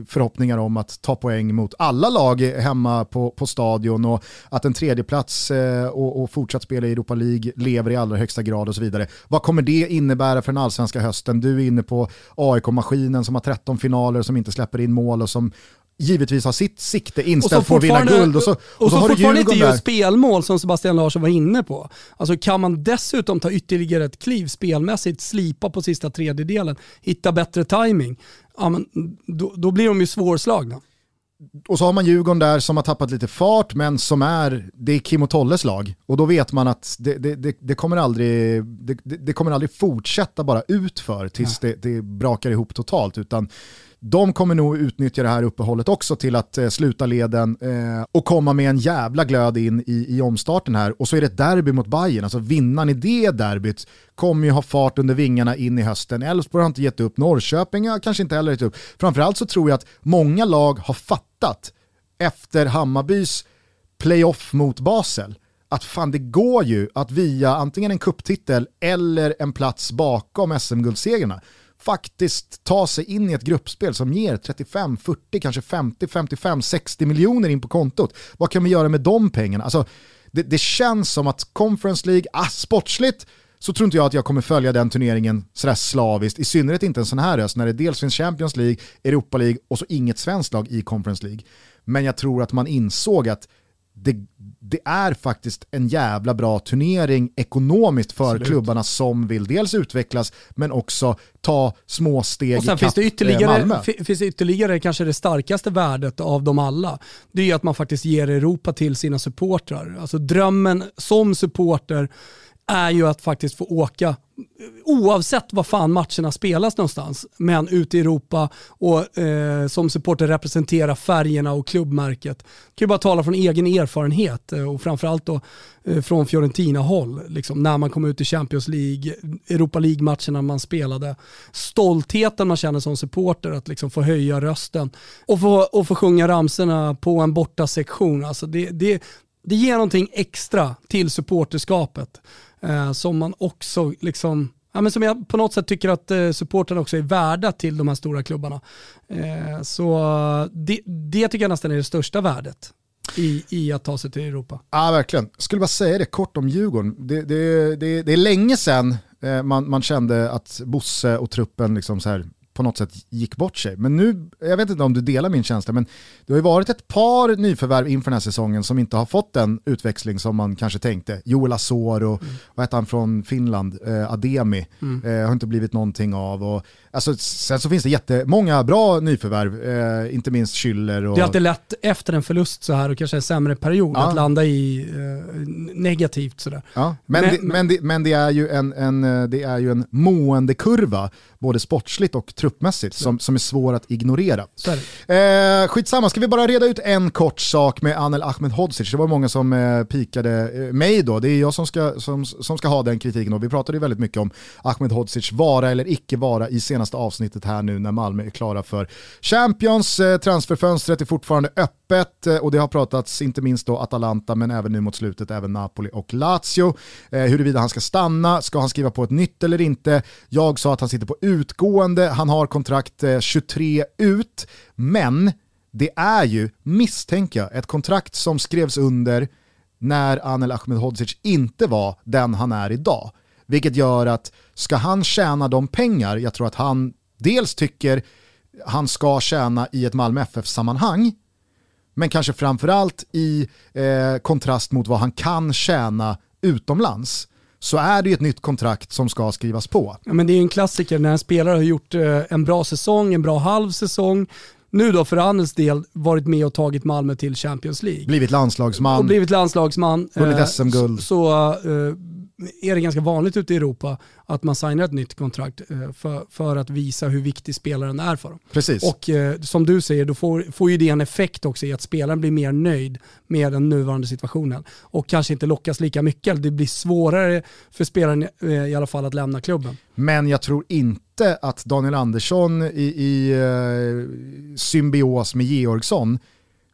förhoppningar om att ta poäng mot alla lag hemma på, på stadion, och att en tredje plats och, och fortsatt spela i Europa League lever i allra högsta grad och så vidare. Vad kommer det innebära för den allsvenska hösten? Du är inne på A I K-maskinen som har tretton finaler, som inte släpper in mål och som givetvis har sitt sikte inställt på att vinna guld. Och så, och och så, så, så fortfarande inte ju spelmål, som Sebastian Larsson var inne på. Alltså, kan man dessutom ta ytterligare ett kliv spelmässigt, slipa på sista tredjedelen, hitta bättre timing, ja, men då, då blir de ju svårslagna. Och så har man Djurgården där som har tappat lite fart, men som är, det är Kim och Tolles lag. Och då vet man att det, det, det, kommer, aldrig, det, det kommer aldrig fortsätta bara utför tills ja. det, det brakar ihop totalt, utan de kommer nog utnyttja det här uppehållet också till att eh, sluta leden eh, och komma med en jävla glöd in i, i omstarten här. Och så är det ett derby mot Bayern. Alltså, vinnaren i det derbyt kommer ju ha fart under vingarna in i hösten. Elfsborg har inte gett upp, Norrköping har kanske inte heller gett upp. Framförallt så tror jag att många lag har fattat efter Hammarbys playoff mot Basel att fan, det går ju att via antingen en kupptitel eller en plats bakom S M-guldsegrarna faktiskt ta sig in i ett gruppspel som ger trettiofem, fyrtio, kanske femtio, femtiofem, sextio miljoner in på kontot. Vad kan vi göra med de pengarna? Alltså, det, det känns som att Conference League, ah, sportsligt, så tror inte jag att jag kommer följa den turneringen sådär slaviskt. I synnerhet inte en sån här röst när det dels finns Champions League, Europa League och så inget svenskt lag i Conference League. Men jag tror att man insåg att det, det är faktiskt en jävla bra turnering ekonomiskt för Absolut. klubbarna som vill dels utvecklas men också ta små steg och sen i finns det ytterligare f- finns det ytterligare kanske det starkaste värdet av dem alla. Det är att man faktiskt ger Europa till sina supportrar. Alltså, drömmen som supporter är ju att faktiskt få åka oavsett vad fan matcherna spelas någonstans, men ute i Europa och eh, som supporter representera färgerna och klubbmärket. Jag kan ju bara tala från egen erfarenhet och framförallt då eh, från Fiorentina-håll, liksom, när man kom ut i Champions League, Europa League-matcherna man spelade. Stoltheten man känner som supporter att liksom få höja rösten och få, och få sjunga ramserna på en borta sektion. Alltså det, det, det ger någonting extra till supporterskapet. Eh, som man också liksom, ja, men som jag på något sätt tycker att eh, supporten också är värda till de här stora klubbarna. Eh, så det, det tycker jag nästan är det största värdet i, i att ta sig till Europa. Ja, verkligen. Skulle bara säga det kort om Djurgården. Det, det, det, det är länge sedan eh, man, man kände att Bosse och truppen liksom så här på något sätt gick bort sig. Men nu, jag vet inte om du delar min känsla, men det har ju varit ett par nyförvärv inför den här säsongen som inte har fått den utväxling som man kanske tänkte. Joel Asor och mm. vad heter han från Finland? Eh, Ademi. Mm. Eh, har inte blivit någonting av. Och, alltså, sen så finns det jättemånga bra nyförvärv. Eh, inte minst Schüller. Och... Det är alltid lätt efter en förlust så här och kanske en sämre period ja. att landa i eh, negativt. Sådär. Ja. Men, men, det, men... Men, det, men det är ju en, en, det är ju en mående kurva, både sportsligt och truppmässigt, som, som är svår att ignorera. Eh, skitsamma, ska vi bara reda ut en kort sak med Anel Ahmedhodzic. Det var många som eh, pikade eh, mig då. Det är jag som ska, som, som ska ha den kritiken. Och vi pratade ju väldigt mycket om Ahmedhodzic vara eller icke vara i senaste avsnittet här nu när Malmö är klara för Champions. Eh, transferfönstret är fortfarande öppet. öppet och det har pratats inte minst då Atalanta men även nu mot slutet även Napoli och Lazio. Huruvida han ska stanna, ska han skriva på ett nytt eller inte? Jag sa att han sitter på utgående, han har kontrakt tjugotre ut, men det är ju, misstänker jag, ett kontrakt som skrevs under när Anel Ahmedhodzic inte var den han är idag. Vilket gör att ska han tjäna de pengar, jag tror att han dels tycker han ska tjäna i ett Malmö F F-sammanhang, men kanske framförallt i eh, kontrast mot vad han kan tjäna utomlands, så är det ju ett nytt kontrakt som ska skrivas på. Ja, men det är ju en klassiker när en spelare har gjort eh, en bra säsong, en bra halvsäsong. Nu då för Anels del varit med och tagit Malmö till Champions League. Blivit landslagsman. Och blivit landslagsman. Vunnit S M-guld. Eh, så... Eh, är det ganska vanligt ute i Europa att man signar ett nytt kontrakt för, för att visa hur viktig spelaren är för dem. Precis. Och eh, som du säger, då får, får ju det en effekt också i att spelaren blir mer nöjd med den nuvarande situationen och kanske inte lockas lika mycket. Det blir svårare för spelaren eh, i alla fall att lämna klubben. Men jag tror inte att Daniel Andersson i, i eh, symbios med Georgsson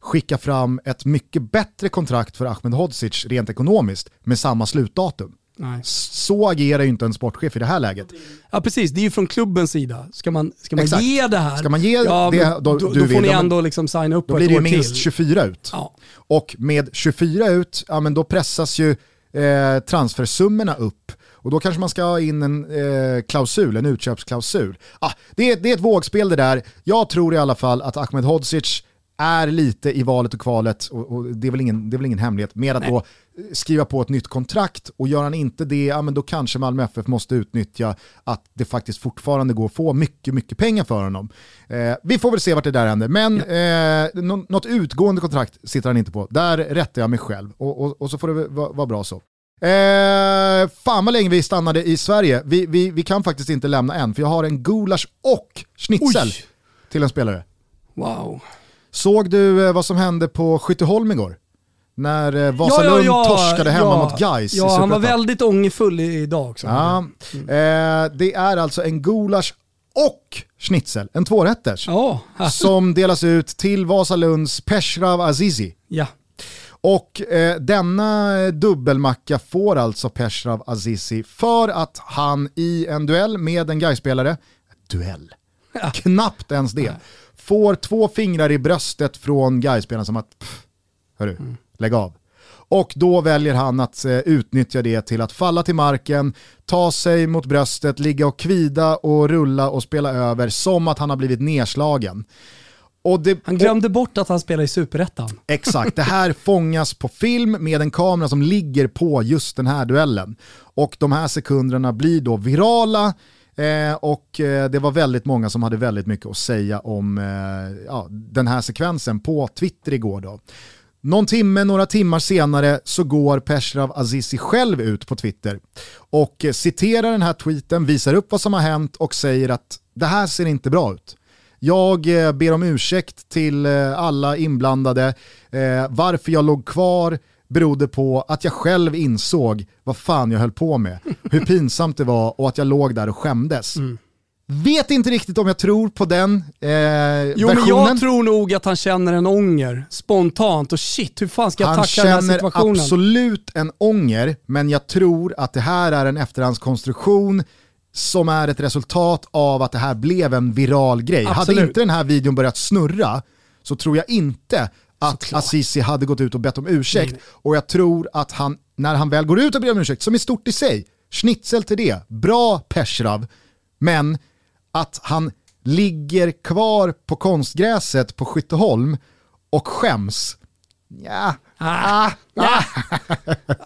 skickar fram ett mycket bättre kontrakt för Ahmedhodzic rent ekonomiskt med samma slutdatum. Nej. Så agerar ju inte en sportchef i det här läget. Ja precis, det är ju från klubbens sida. Ska man, ska man ge det här? Ska man ge ja, det, då, då, då du får vill, ni ändå liksom signa upp. Då blir det ju minst tjugofyra ut. Ja. Och med tjugofyra ut, ja, men då pressas ju eh, transfersummorna upp. Och då kanske man ska ha in en eh, klausul, en utköpsklausul. Ah, det, det är ett vågspel det där. Jag tror i alla fall att Ahmedhodzic är lite i valet och kvalet och, och det, är väl ingen, det är väl ingen hemlighet med att då skriva på ett nytt kontrakt och gör han inte det, ja, men då kanske Malmö F F måste utnyttja att det faktiskt fortfarande går att få mycket, mycket pengar för honom. Eh, vi får väl se vart det där händer, men eh, nå- något utgående kontrakt sitter han inte på. Där rättar jag mig själv och, och, och så får det vara va bra så. Eh, fan vad länge vi stannade i Sverige. Vi, vi, vi kan faktiskt inte lämna än för jag har en gulasch och schnitzel Oj. till en spelare. Wow. Såg du vad som hände på Skytteholm igår? När Vasalund ja, ja, ja, torskade hemma ja, mot Gais. Ja, han var väldigt ångerfull idag också. Ja, mm. eh, det är alltså en gulasch och schnitzel, en tvårätters, oh. som delas ut till Vasalunds Peshrav Azizi. Ja. Och eh, denna dubbelmacka får alltså Peshrav Azizi för att han i en duell med en Gais-spelare, duell, ja. knappt ens det, får två fingrar i bröstet från Gais-spelaren som att, pff, hörru, mm. lägg av. Och då väljer han att eh, utnyttja det till att falla till marken, ta sig mot bröstet, ligga och kvida och rulla och spela över som att han har blivit nedslagen. Och det, han glömde och, bort att han spelar i Superettan. Exakt, det här fångas på film med en kamera som ligger på just den här duellen. Och de här sekunderna blir då virala. Eh, och eh, det var väldigt många som hade väldigt mycket att säga om eh, ja, den här sekvensen på Twitter igår då. Någon timme, några timmar senare så går Peshrav Azizi själv ut på Twitter och eh, citerar den här tweeten, visar upp vad som har hänt och säger att det här ser inte bra ut. Jag eh, ber om ursäkt till eh, alla inblandade. Eh, varför jag låg kvar berodde på att jag själv insåg vad fan jag höll på med, hur pinsamt det var och att jag låg där och skämdes. Mm. Vet inte riktigt om jag tror på den eh, jo, versionen. Men jag tror nog att han känner en ånger spontant och shit, hur fan ska jag han tacka den här situationen? Han känner absolut en ånger, men jag tror att det här är en efterhandskonstruktion som är ett resultat av att det här blev en viral grej. Absolut. Hade inte den här videon börjat snurra så tror jag inte att såklart Azizi hade gått ut och bett om ursäkt. Nej. Och jag tror att han, när han väl går ut och ber om ursäkt, som är stort i sig, schnitzel till det, bra Peshrav, men att han ligger kvar på konstgräset på Skytteholm och skäms. Ja. Ah, ah.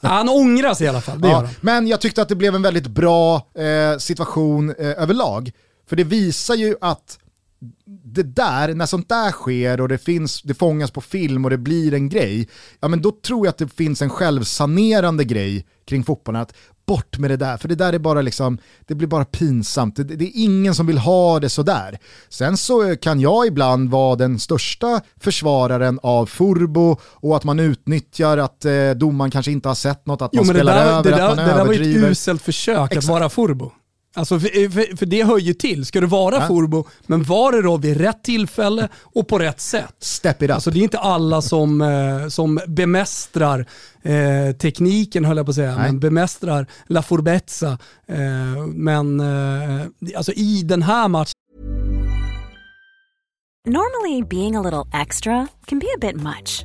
Han ångrar sig i alla fall. Det ja, gör han. Men jag tyckte att det blev en väldigt bra eh, situation eh, överlag. För det visar ju att det där, när sånt där sker och det, finns, det fångas på film och det blir en grej, ja men då tror jag att det finns en självsanerande grej kring fotbollen, att bort med det där, för det där är bara liksom, det blir bara pinsamt, det, det är ingen som vill ha det så där. Sen så kan jag ibland vara den största försvararen av furbo och att man utnyttjar att eh, domaren kanske inte har sett något, att jo, man spelar där, över, det där, att man det överdriver. Det där var ett uselt försök. Exakt. Att vara furbo. Alltså för, för, för det hör ju till. Ska du vara ja. Furbo, men var det då vid rätt tillfälle och på rätt sätt? Step it up. Alltså det är inte alla som, eh, som bemästrar eh, tekniken, höll jag på att säga. Nej. Men bemästrar La Forbezza. Eh, men eh, alltså i den här matchen. Normally being a little extra can be a bit much.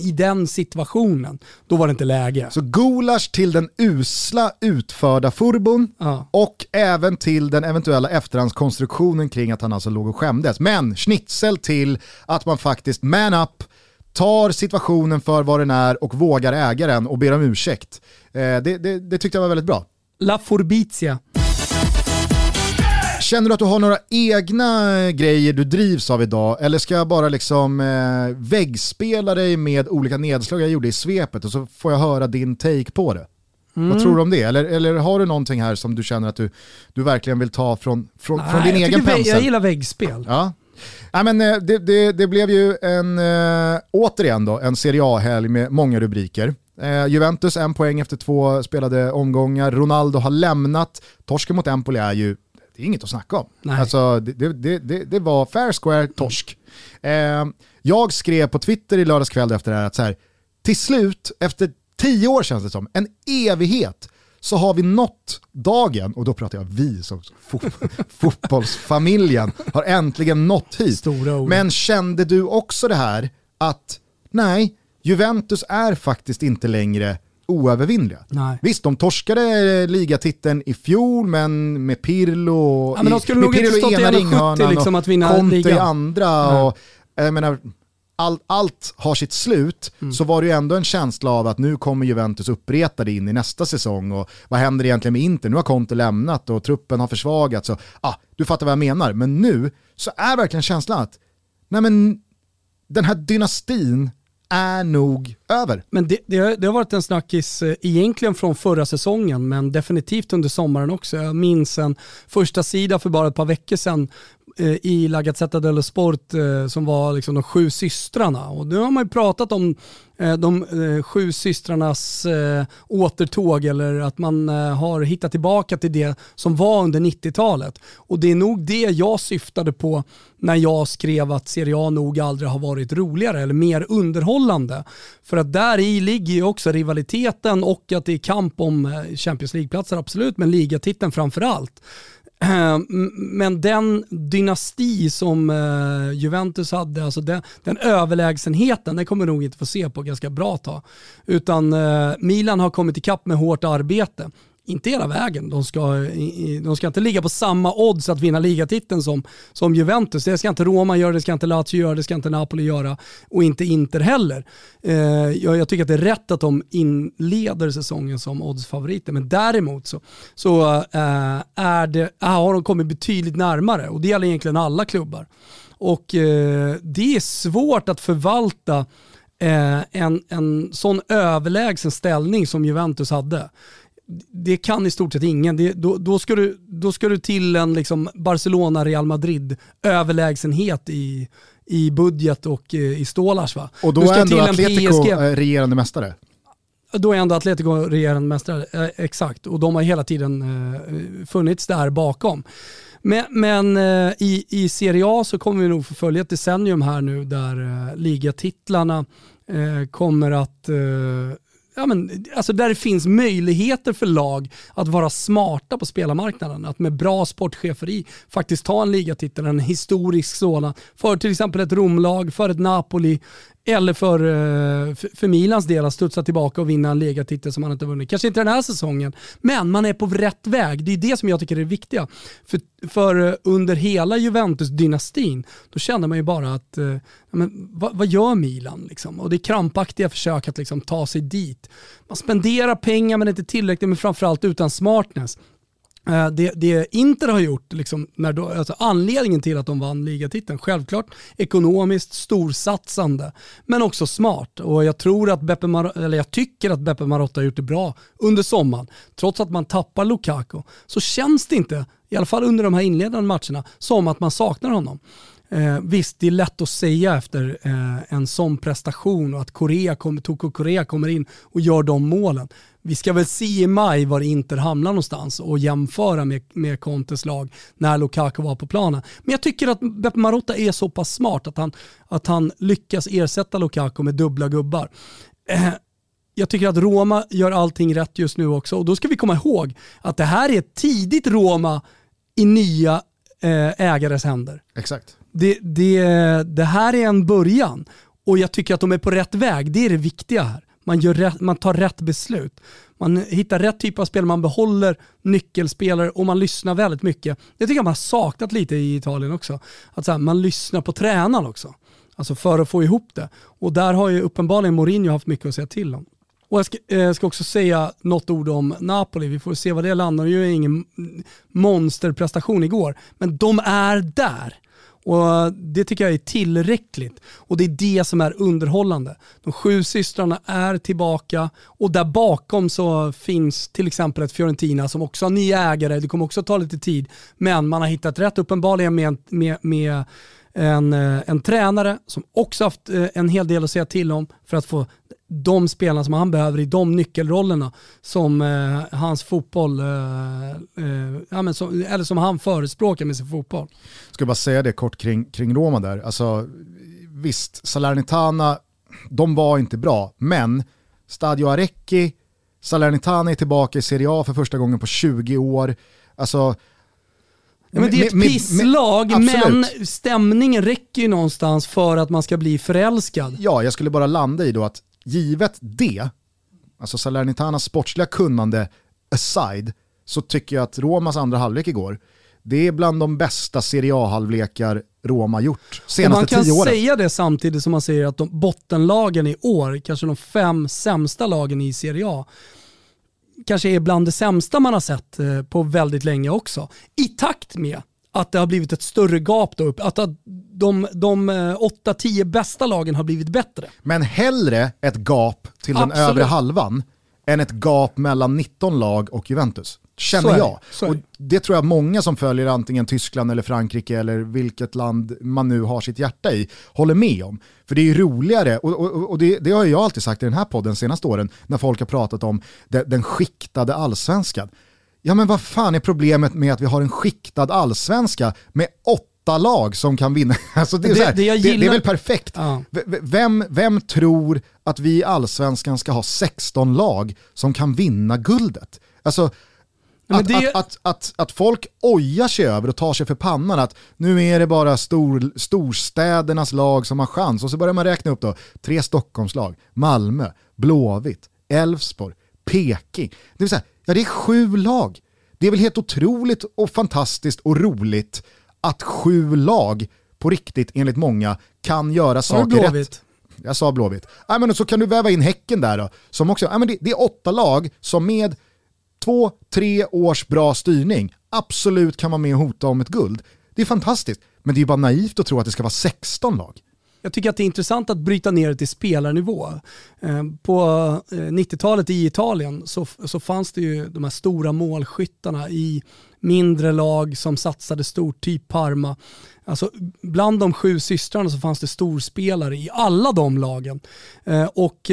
I den situationen, då var det inte läge. Så gulasch till den usla utförda furbon ja. Och även till den eventuella efterhandskonstruktionen kring att han alltså låg och skämdes. Men schnitzel till att man faktiskt man up, tar situationen för vad den är och vågar äga den och ber om ursäkt. Eh, det, det, det tyckte jag var väldigt bra. La Forbizia. Känner du att du har några egna grejer du drivs av idag? Eller ska jag bara liksom eh, väggspela dig med olika nedslag jag gjorde i svepet och så får jag höra din take på det? Mm. Vad tror du om det? Eller, eller har du någonting här som du känner att du, du verkligen vill ta från, från, Nej, från din egen pensel? Väg, jag gillar väggspel. Ja. Nej, men det, det, det blev ju en, eh, återigen då, en Serie A-helg med många rubriker. Eh, Juventus en poäng efter två spelade omgångar. Ronaldo har lämnat. Torsken mot Empoli är ju det är inget att snacka om. Alltså, det, det, det, det var fair square torsk. Eh, jag skrev på Twitter i lördagskväll efter det här att så här, till slut, efter tio år känns det som, en evighet, så har vi nått dagen, och då pratar jag vi som fo- fotbollsfamiljen har äntligen nått hit. Men kände du också det här att nej, Juventus är faktiskt inte längre oövervinnliga. Nej. Visst, de torskade ligatiteln i fjol, men med Pirlo, ja, men de skulle i, nog med Pirlo inte i ena ringhörnan liksom att vinna Conte ligan. I andra. Och, jag menar, all, allt har sitt slut, mm. så var det ju ändå en känsla av att nu kommer Juventus uppretade in i nästa säsong och vad händer egentligen med Inter? Nu har Conte lämnat och truppen har försvagats. Och, ah, du fattar vad jag menar, men nu så är verkligen känslan att nej, men, den här dynastin är nog över. Men det, det, det har varit en snackis egentligen från förra säsongen, men definitivt under sommaren också. Jag minns en första sida för bara ett par veckor sedan eh, i La Gazzetta dello Sport eh, som var liksom de sju systrarna. Och nu har man ju pratat om eh, de eh, sju systrarnas eh, återtåg, eller att man eh, har hittat tillbaka till det som var under nittio-talet. Och det är nog det jag syftade på när jag skrev att Serie A nog aldrig har varit roligare eller mer underhållande. För att där i ligger ju också rivaliteten och att det är kamp om Champions League-platser, absolut, men ligatiteln framför allt. Men den dynasti som Juventus hade, alltså den, den överlägsenheten, den kommer nog inte få se på ganska bra tag. Utan Milan har kommit ikapp med hårt arbete. Inte hela vägen. De ska, de ska inte ligga på samma odds att vinna ligatiteln som, som Juventus. Det ska inte Roma göra, det ska inte Lazio göra, det ska inte Napoli göra och inte Inter heller. Eh, jag, jag tycker att det är rätt att de inleder säsongen som oddsfavoriter, men däremot så, så eh, är det, har de kommit betydligt närmare, och det gäller egentligen alla klubbar. Och eh, det är svårt att förvalta eh, en, en sån överlägsen ställning som Juventus hade. Det kan i stort sett ingen. Det, då, då, ska du, då ska du till en liksom Barcelona-Real Madrid överlägsenhet i, i budget och i stålars, va? Och då du ska är ändå Atletico P S G regerande mästare. Då är ändå Atletico regerande mästare, eh, exakt. Och de har hela tiden eh, funnits där bakom. Men, men eh, i, i Serie A så kommer vi nog få följa ett decennium här nu där eh, ligatitlarna eh, kommer att... Eh, Ja, men, alltså där det finns möjligheter för lag att vara smarta på spelarmarknaden, att med bra sportchefer i faktiskt ta en ligatitel, en historisk sådan, för till exempel ett Romlag, för ett Napoli eller för, för Milans del att studsa tillbaka och vinna en ligatitel som man inte vunnit. Kanske inte den här säsongen, men man är på rätt väg. Det är det som jag tycker är viktiga. För, för under hela Juventus-dynastin då känner man ju bara att ja, men, vad, vad gör Milan? Liksom? Och det är krampaktiga försök att liksom, ta sig dit. Man spenderar pengar men inte tillräckligt, men framförallt utan smartness. Det, det Inter har gjort, liksom, när då, alltså anledningen till att de vann ligatiteln, självklart ekonomiskt storsatsande, men också smart. Och jag tror att Beppe Mar- eller jag tycker att Beppe Marotta har gjort det bra under sommaren. Trots att man tappar Lukaku så känns det inte, i alla fall under de här inledande matcherna, som att man saknar honom. Eh, visst, det är lätt att säga efter eh, en sån prestation och att Korea kommer, Toko Korea kommer in och gör de målen. Vi ska väl se i maj var Inter hamnar någonstans och jämföra med, med Contes lag när Lukaku var på planen. Men jag tycker att Beppe Marotta är så pass smart att han, att han lyckas ersätta Lukaku med dubbla gubbar. Eh, jag tycker att Roma gör allting rätt just nu också. Och då ska vi komma ihåg att det här är ett tidigt Roma i nya eh, ägares händer. Exakt. Det, det, det här är en början och jag tycker att de är på rätt väg. Det är det viktiga här. Man, gör rätt, man tar rätt beslut. Man hittar rätt typ av spel. Man behåller nyckelspelare och man lyssnar väldigt mycket. Det tycker jag man har saknat lite i Italien också. Att så här, man lyssnar på tränaren också. Alltså för att få ihop det. Och där har ju uppenbarligen Mourinho haft mycket att säga till om. Och jag ska, eh, ska också säga något ord om Napoli. Vi får se vad det landar. Det är ju ingen monsterprestation igår. Men de är där. Och det tycker jag är tillräckligt. Och det är det som är underhållande. De sju systrarna är tillbaka. Och där bakom så finns till exempel ett Fiorentina som också har nya ägare. Det kommer också ta lite tid. Men man har hittat rätt uppenbarligen med, med, med en, en tränare som också haft en hel del att säga till om för att få de spelarna som han behöver i de nyckelrollerna som eh, hans fotboll eh, eh, ja, men som, eller som han förespråkar med sin fotboll. Ska jag bara säga det kort kring, kring Roma där. Alltså, visst, Salernitana, de var inte bra, men Stadio Arecchi, Salernitana är tillbaka i Serie A för första gången på tjugo år. Alltså, ja, men det är ett pisslag, men, men stämningen räcker ju någonstans för att man ska bli förälskad. Ja, jag skulle bara landa i då att givet det, alltså Salernitanas sportsliga kunnande aside, så tycker jag att Romas andra halvlek igår, det är bland de bästa Serie A-halvlekar Roma gjort senaste tio åren. Man kan säga det samtidigt som man säger att de bottenlagen i år, kanske de fem sämsta lagen i Serie A, kanske är bland det sämsta man har sett på väldigt länge också. I takt med att det har blivit ett större gap då upp, att de, de åtta tio bästa lagen har blivit bättre. Men hellre ett gap till den Absolut. Övre halvan än ett gap mellan nitton lag och Juventus, känner jag. Och det tror jag många som följer antingen Tyskland eller Frankrike eller vilket land man nu har sitt hjärta i håller med om. För det är ju roligare, och, och, och det, det har jag alltid sagt i den här podden senaste åren när folk har pratat om de, den skiktade allsvenskan. Ja, men vad fan är problemet med att vi har en skiktad allsvenska med åtta lag som kan vinna? Alltså det, är det, så här, det, gillar... det, det är väl perfekt. Ja. Vem, vem tror att vi i allsvenskan ska ha sexton lag som kan vinna guldet? Alltså, att, det... att, att, att, att folk ojar sig över och tar sig för pannan att nu är det bara stor, storstädernas lag som har chans. Och så börjar man räkna upp då tre Stockholmslag, Malmö, Blåvitt, Elfsborg, Peking. Det vill säga, ja, det är sju lag. Det är väl helt otroligt och fantastiskt och roligt att sju lag på riktigt enligt många kan göra saker rätt. Jag sa Blåvitt. Ja, men så kan du väva in Häcken där då. Som också, ja, men det, det är åtta lag som med två, tre års bra styrning absolut kan vara med och hota om ett guld. Det är fantastiskt. Men det är ju bara naivt att tro att det ska vara sexton lag. Jag tycker att det är intressant att bryta ner det till spelarnivå. På nittiotalet i Italien så, så fanns det ju de här stora målskyttarna i mindre lag som satsade stort, typ Parma. Alltså, bland de sju systrarna så fanns det storspelare i alla de lagen. Och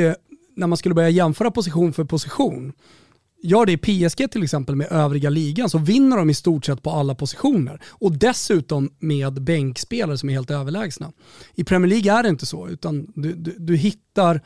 när man skulle börja jämföra position för position, gör det i P S G till exempel med övriga ligan, så vinner de i stort sett på alla positioner. Och dessutom med bänkspelare som är helt överlägsna. I Premier League är det inte så, utan du, du, du hittar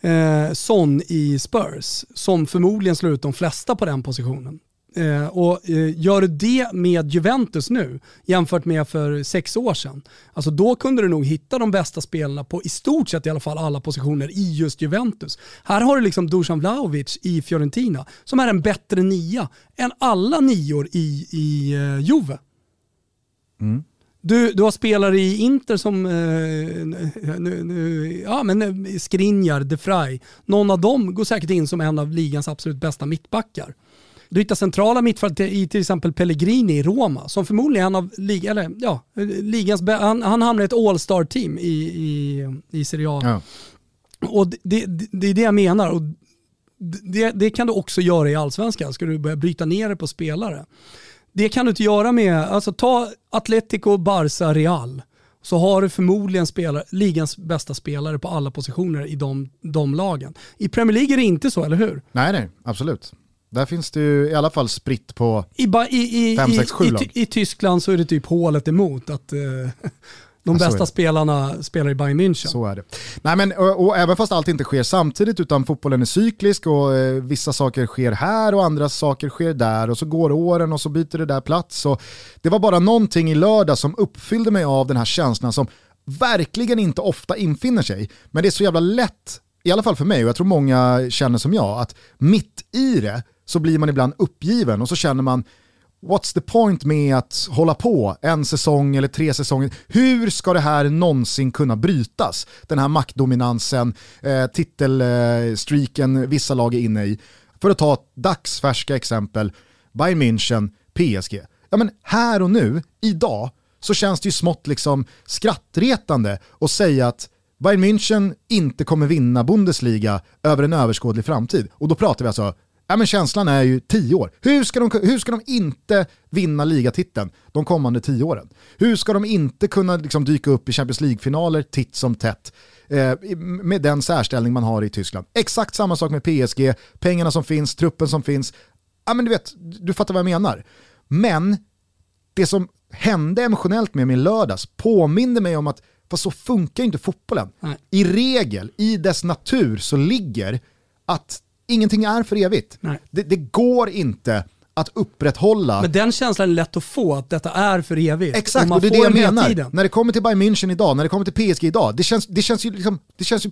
eh, Son i Spurs som förmodligen slår ut de flesta på den positionen. Eh, och eh, gör du det med Juventus nu jämfört med för sex år sedan, alltså då kunde du nog hitta de bästa spelarna på i stort sett i alla fall alla positioner i just Juventus. Här har du liksom Dusan Vlahovic i Fiorentina som är en bättre nia än alla nior i, i uh, Juve. Mm. Du, du har spelare i Inter som eh, nu, nu, ja, men Skriniar, De Vrij, någon av dem går säkert in som en av ligans absolut bästa mittbackar. Du hittar centrala mittfältet i till exempel Pellegrini i Roma, som förmodligen han lig- eller, ja, ligans be- han, han hamnar i ett all-star-team i, i, i Serie A. Ja. Och det, det, det är det jag menar. Och det, det kan du också göra i Allsvenskan. Ska du börja bryta ner det på spelare? Det kan du inte göra med... Alltså ta Atletico, Barca, Real. Så har du förmodligen spelare, ligans bästa spelare på alla positioner i de, de lagen. I Premier League är det inte så, eller hur? Nej, nej. Absolut. Där finns det ju i alla fall spritt på fem sex sju lag. I Tyskland så är det typ hålet emot att... Uh, De bästa ja, spelarna spelar i Bayern München. Så är det. Nej, men, och, och även fast allt inte sker samtidigt, utan fotbollen är cyklisk och eh, vissa saker sker här och andra saker sker där, och så går åren och så byter det där plats. Och det var bara någonting i lördag som uppfyllde mig av den här känslan som verkligen inte ofta infinner sig. Men det är så jävla lätt, i alla fall för mig, och jag tror många känner som jag, att mitt i det så blir man ibland uppgiven och så känner man: what's the point med att hålla på en säsong eller tre säsonger? Hur ska det här någonsin kunna brytas? Den här maktdominansen, eh, titelstreaken vissa lag är inne i. För att ta dagsfärska exempel, Bayern München, P S G. Ja, men här och nu, idag, så känns det ju smått liksom skrattretande att säga att Bayern München inte kommer vinna Bundesliga över en överskådlig framtid. Och då pratar vi alltså... Ja, men känslan är ju tio år. Hur ska de, hur ska de inte vinna ligatiteln de kommande tio åren? Hur ska de inte kunna liksom dyka upp i Champions League-finaler titt som tätt eh, med den särställning man har i Tyskland? Exakt samma sak med P S G. Pengarna som finns, truppen som finns. Ja, men du vet, du fattar vad jag menar. Men det som hände emotionellt med min lördags påminner mig om att fast så funkar inte fotbollen. Mm. I regel, i dess natur så ligger att ingenting är för evigt. Det, det går inte att upprätthålla. Men den känslan är lätt att få, att detta är för evigt. Exakt, och det är det jag menar. Tiden. När det kommer till Bayern München idag, när det kommer till P S G idag, det känns, det känns ju liksom, det känns ju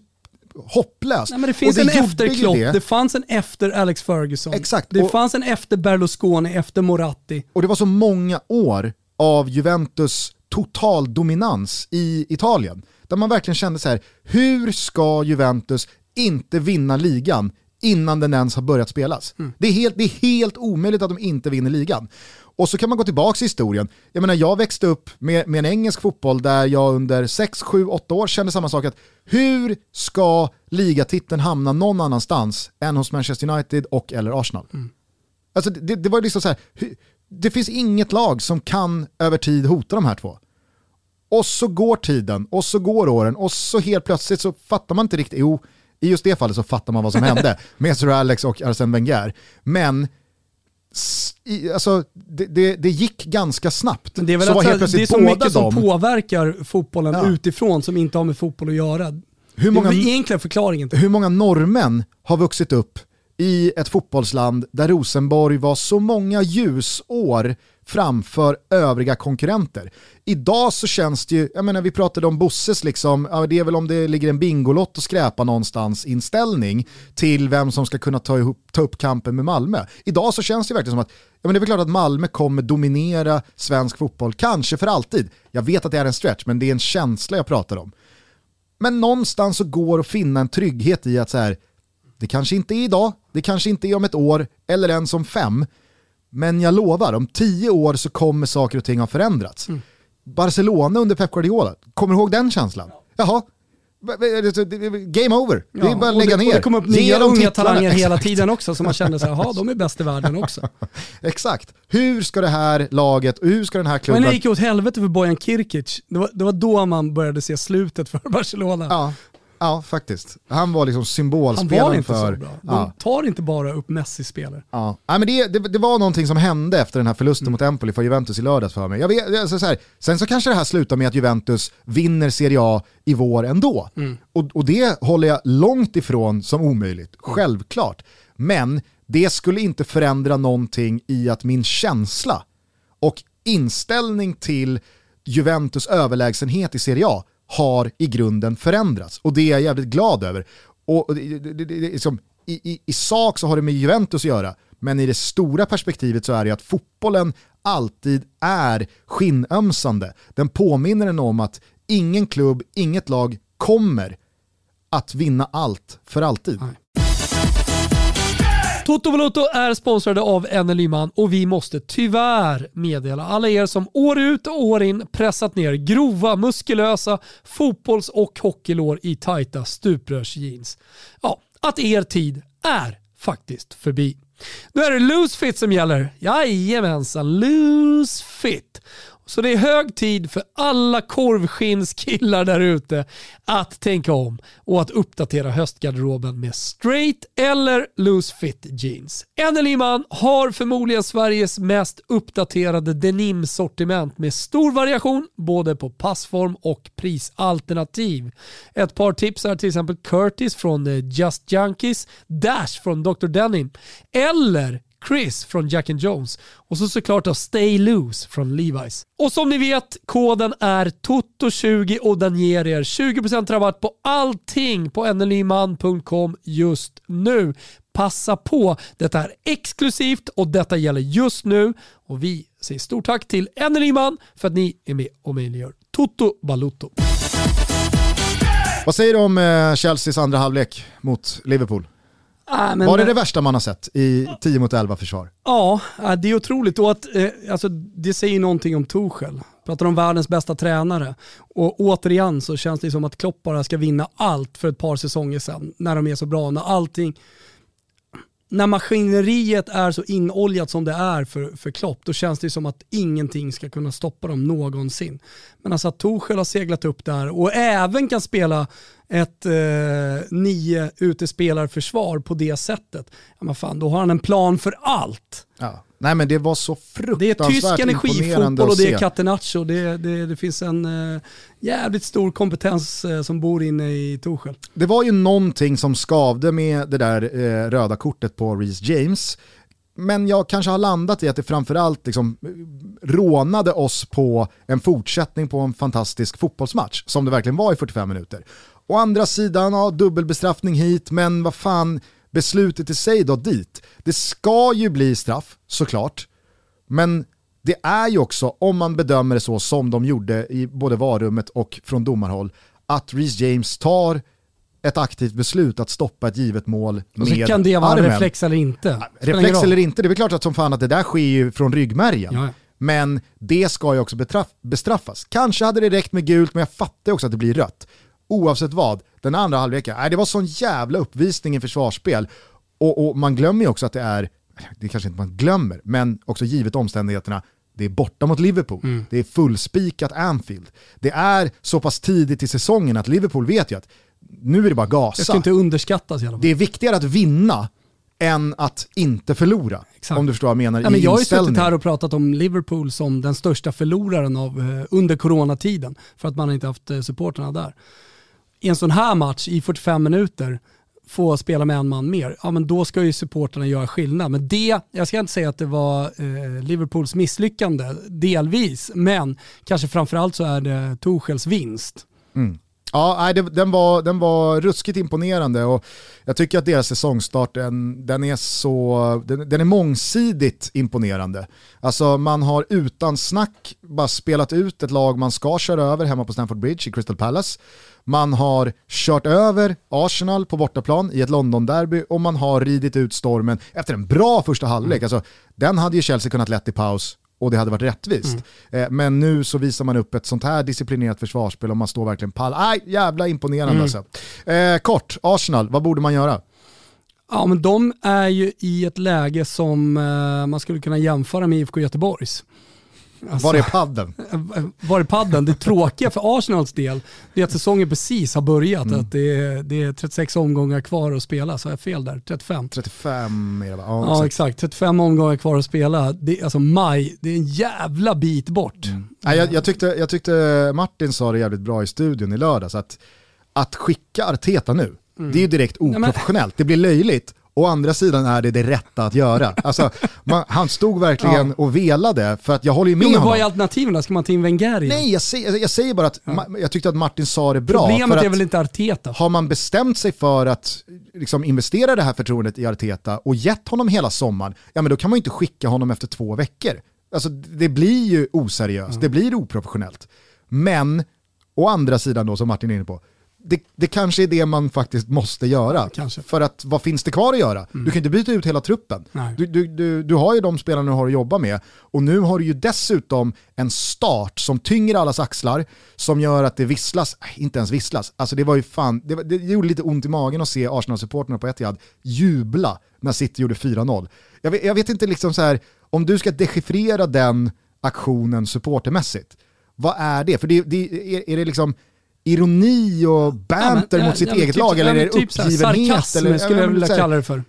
hopplöst. Nej, men det finns det en efter Klopp, det. det fanns en efter Alex Ferguson. Exakt. Det och, fanns en efter Berlusconi, efter Moratti. Och det var så många år av Juventus total dominans i Italien. Där man verkligen kände så här: hur ska Juventus inte vinna ligan innan den ens har börjat spelas? Mm. Det är helt, det är helt omöjligt att de inte vinner ligan. Och så kan man gå tillbaka i historien. Jag menar, jag växte upp med, med en engelsk fotboll där jag under sex, sju, åtta år kände samma sak, att hur ska ligatiteln hamna någon annanstans än hos Manchester United och eller Arsenal? Mm. Alltså det, det var liksom så här, det finns inget lag som kan över tid hota de här två. Och så går tiden, och så går åren, och så helt plötsligt så fattar man inte riktigt, jo, i just det fallet så fattar man vad som hände med Sir Alex och Arsène Wenger. Men alltså, det, det, det gick ganska snabbt. Men det är väl så, alltså, helt det är så mycket dem som påverkar fotbollen, ja, utifrån, som inte har med fotboll att göra. Hur många, det är egentligen förklaringen till. Hur många norrmän har vuxit upp i ett fotbollsland där Rosenborg var så många ljusår framför övriga konkurrenter? Idag så känns det ju, jag menar, vi pratade om Bosses liksom, ja, det är väl om det ligger en bingolott och skräpa någonstans inställning till vem som ska kunna ta, ihop, ta upp kampen med Malmö. Idag så känns det verkligen som att, ja, men det är väl klart att Malmö kommer dominera svensk fotboll, kanske för alltid. Jag vet att det är en stretch, men det är en känsla jag pratar om. Men någonstans så går att finna en trygghet i att så här, det kanske inte är idag, det kanske inte är om ett år eller ens om fem. Men jag lovar, om tio år så kommer saker och ting ha förändrats. Mm. Barcelona under Pep Guardiola, kommer du ihåg den känslan? Jaha, game over. Ja, det är bara att lägga det, ner. Det kommer upp nya unga titlarna, talanger hela tiden också, som man känner så här, jaha, de är bäst i världen också. Exakt. Hur ska det här laget, hur ska den här klubben... Men det gick åt helvete för Bojan Kirkic. Det var, det var då man började se slutet för Barcelona. Ja. Ja, faktiskt. Han var liksom symbolspelaren. Han var inte för... så bra. De ja. tar inte bara upp Messi-spelare. Ja. Ja, men det, det, det var någonting som hände efter den här förlusten mm. mot Empoli för Juventus i lördags för mig. Jag vet, alltså så här, sen så kanske det här slutar med att Juventus vinner Serie A i vår ändå. Mm. Och, och det håller jag långt ifrån som omöjligt. Självklart. Men det skulle inte förändra någonting i att min känsla och inställning till Juventus överlägsenhet i Serie A har i grunden förändrats. Och det är jag jävligt glad över. Och, och det, det, det, det, liksom, i, i, I sak så har det med Juventus att göra. Men i det stora perspektivet så är det att fotbollen alltid är skinnömsande. Den påminner en om att ingen klubb, inget lag kommer att vinna allt för alltid. Nej. Toto Balutto är sponsrade av Enne Lyman och vi måste tyvärr meddela alla er som år ut och år in pressat ner grova, muskulösa fotbolls- och hockeylår i tajta stuprörsjeans. Ja, att er tid är faktiskt förbi. Nu är det loose fit som gäller. Jajamensan, loose fit. Så det är hög tid för alla korvskinskillar där ute att tänka om och att uppdatera höstgarderoben med straight eller loose fit jeans. Enne Lyman har förmodligen Sveriges mest uppdaterade denimsortiment med stor variation både på passform och prisalternativ. Ett par tips är till exempel Curtis från Just Junkies, Dash från doktor Denim eller Chris från Jack and Jones och så såklart av Stay Loose från Levi's. Och som ni vet, koden är Toto tjugo och den ger er tjugo procent rabatt på allting på enne lyman punkt com just nu. Passa på, detta är exklusivt och detta gäller just nu och vi säger stort tack till Enne Lyman för att ni är med och möjliggör Tutto Balutto. Vad säger du om eh, Chelseas andra halvlek mot Liverpool? Ah, men, var det det värsta man har sett i tio mot elva försvar? Ja, det är otroligt. Och att, eh, alltså, det säger någonting om Tuchel. Pratar om världens bästa tränare. Och återigen så känns det som att Klopp bara ska vinna allt för ett par säsonger sedan. När de är så bra. När allting... När maskineriet är så inoljat som det är för, för Klopp, då känns det som att ingenting ska kunna stoppa dem någonsin. Men alltså att Tuchel har seglat upp där och även kan spela ett eh, nio utespelarförsvar på det sättet. Ja, men fan, då har han en plan för allt. Ja. Nej, men det var så fruktansvärt imponerande. Det är tysk energifotboll och det är Catenaccio. Det, det, det finns en eh, jävligt stor kompetens eh, som bor inne i Tuchel. Det var ju någonting som skavde med det där eh, röda kortet på Reece James. Men jag kanske har landat i att det framförallt liksom rånade oss på en fortsättning på en fantastisk fotbollsmatch. Som det verkligen var i fyrtiofem minuter. Å andra sidan, ja, dubbelbestraffning hit, men vad fan... Beslutet i sig då dit. Det ska ju bli straff, såklart. Men det är ju också, om man bedömer det så som de gjorde i både varummet och från domarhåll, att Reece James tar ett aktivt beslut att stoppa ett givet mål med armen. Och så kan det vara armen. Reflex eller inte. Reflex eller inte, det är väl klart att som fan att det där sker ju från ryggmärgen. Ja. Men det ska ju också bestraffas. Kanske hade det räckt med gult, men jag fattar också att det blir rött. Oavsett vad, den andra halvleken, nej, det var sån jävla uppvisning i försvarsspel. Och, och man glömmer ju också att det är, det är kanske inte man glömmer, men också givet omständigheterna, det är borta mot Liverpool. Mm. Det är fullspikat Anfield. Det är så pass tidigt i säsongen att Liverpool vet ju att nu är det bara gasa. Det ska inte underskattas. Det är viktigare att vinna än att inte förlora. Exakt. Om du förstår vad jag menar. Ja, men jag har ju suttit här och pratat om Liverpool som den största förloraren av, under coronatiden för att man inte haft supporterna där. I en sån här match i fyrtiofem minuter få spela med en man mer, ja, men då ska ju supporterna göra skillnad. Men det, jag ska inte säga att det var eh, Liverpools misslyckande delvis, men kanske framförallt så är det Tuchels vinst. Mm. Ja, nej, det, den, var, den var ruskigt imponerande och jag tycker att deras säsongstart den, den är så den, den är mångsidigt imponerande. Alltså man har utan snack bara spelat ut ett lag man ska köra över hemma på Stamford Bridge i Crystal Palace. Man har kört över Arsenal på bortaplan i ett London-derby och man har ridit ut stormen efter en bra första halvlek. Mm. Alltså, den hade ju Chelsea kunnat lätt i paus och det hade varit rättvist. Mm. Eh, men nu så visar man upp ett sånt här disciplinerat försvarsspel och man står verkligen pall. Aj, jävla imponerande. Mm. Alltså. Eh, kort, Arsenal, vad borde man göra? Ja, men de är ju i ett läge som eh, man skulle kunna jämföra med I F K Göteborgs. Alltså, var är padden? Var är padden? Det tråkiga för Arsenals del det är att säsongen precis har börjat. Mm. Att det, är, det är trettiosex omgångar kvar att spela. Så är jag fel där? trettiofem? trettiofem är det, va? Ja, ja, exakt. trettiofem omgångar kvar att spela. Det, alltså maj, det är en jävla bit bort. Mm. Ja, jag, jag, tyckte, jag tyckte Martin sa det jävligt bra i studion i lördags. Att, att skicka Arteta nu, mm. det är ju direkt oprofessionellt. Det blir löjligt. Å andra sidan är det det rätta att göra. Alltså, man, han stod verkligen ja. och velade för att jag håller ju med jo, men vad är alternativen då? Ska man ta in Wenger? Nej, jag säger, jag säger bara att ja. ma, jag tyckte att Martin sa det bra. Problemet för att, är väl inte Arteta? Har man bestämt sig för att liksom, investera det här förtroendet i Arteta och gett honom hela sommaren, ja, men då kan man ju inte skicka honom efter två veckor. Alltså, det blir ju oseriöst. Mm. Det blir oprofessionellt. Men, å andra sidan då, som Martin är inne på, det, det kanske är det man faktiskt måste göra. Kanske. För att vad finns det kvar att göra? Mm. Du kan inte byta ut hela truppen. Du, du, du, du har ju de spelarna du har att jobba med. Och nu har du ju dessutom en start som tynger allas axlar. Som gör att det visslas. Äh, inte ens visslas. Alltså det var ju fan. Det, det gjorde lite ont i magen att se Arsenal-supporterna på Etihad jubla när City gjorde fyra noll. Jag vet, jag vet inte liksom så här. Om du ska dechiffrera den aktionen supportermässigt. Vad är det? För det, det, är, är det liksom ironi och banter ja, men, mot sitt ja, eget typ, lag eller är det typ uppgivenhet? Sarkasm eller, skulle jag vilja kalla det för.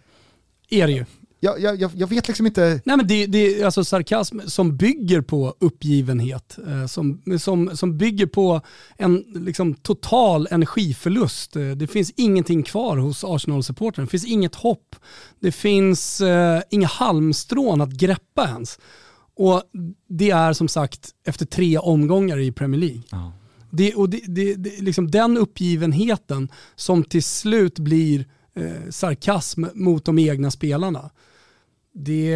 Är det ju. Jag, jag, jag vet liksom inte. Nej, men det, det är alltså sarkasm som bygger på uppgivenhet. Som, som, som bygger på en liksom, total energiförlust. Det finns ingenting kvar hos Arsenal-supporten. Det finns inget hopp. Det finns eh, inga halmstrån att greppa ens. Och det är som sagt efter tre omgångar i Premier League. Ja. Det, och det, det, det, liksom den uppgivenheten som till slut blir eh, sarkasm mot de egna spelarna. Det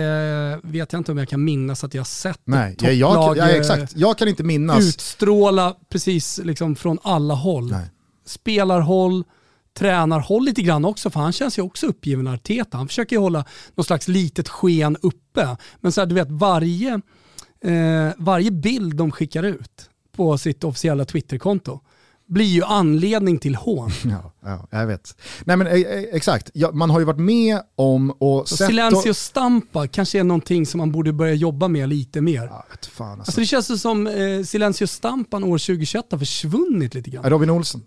vet jag inte om jag kan minnas att jag sett. Nej, jag, jag, jag, exakt. Jag kan inte minnas. Utstråla precis liksom från alla håll. Nej. Spelarhåll, tränarhåll lite grann också. För han känns ju också uppgiven, Arteta. Han försöker hålla någon slags litet sken uppe. Men så här, du vet, varje, eh, varje bild de skickar ut på sitt officiella Twitterkonto blir ju anledning till hån. Ja, ja, jag vet. Nej men exakt, ja, man har ju varit med om och, och sett silencio och... stampa kanske är någonting som man borde börja jobba med lite mer. Ja, vet fan alltså. Alltså det känns ju som eh, silencio stampan år tjugohundratjugoett har försvunnit lite grann. Robin Olsen.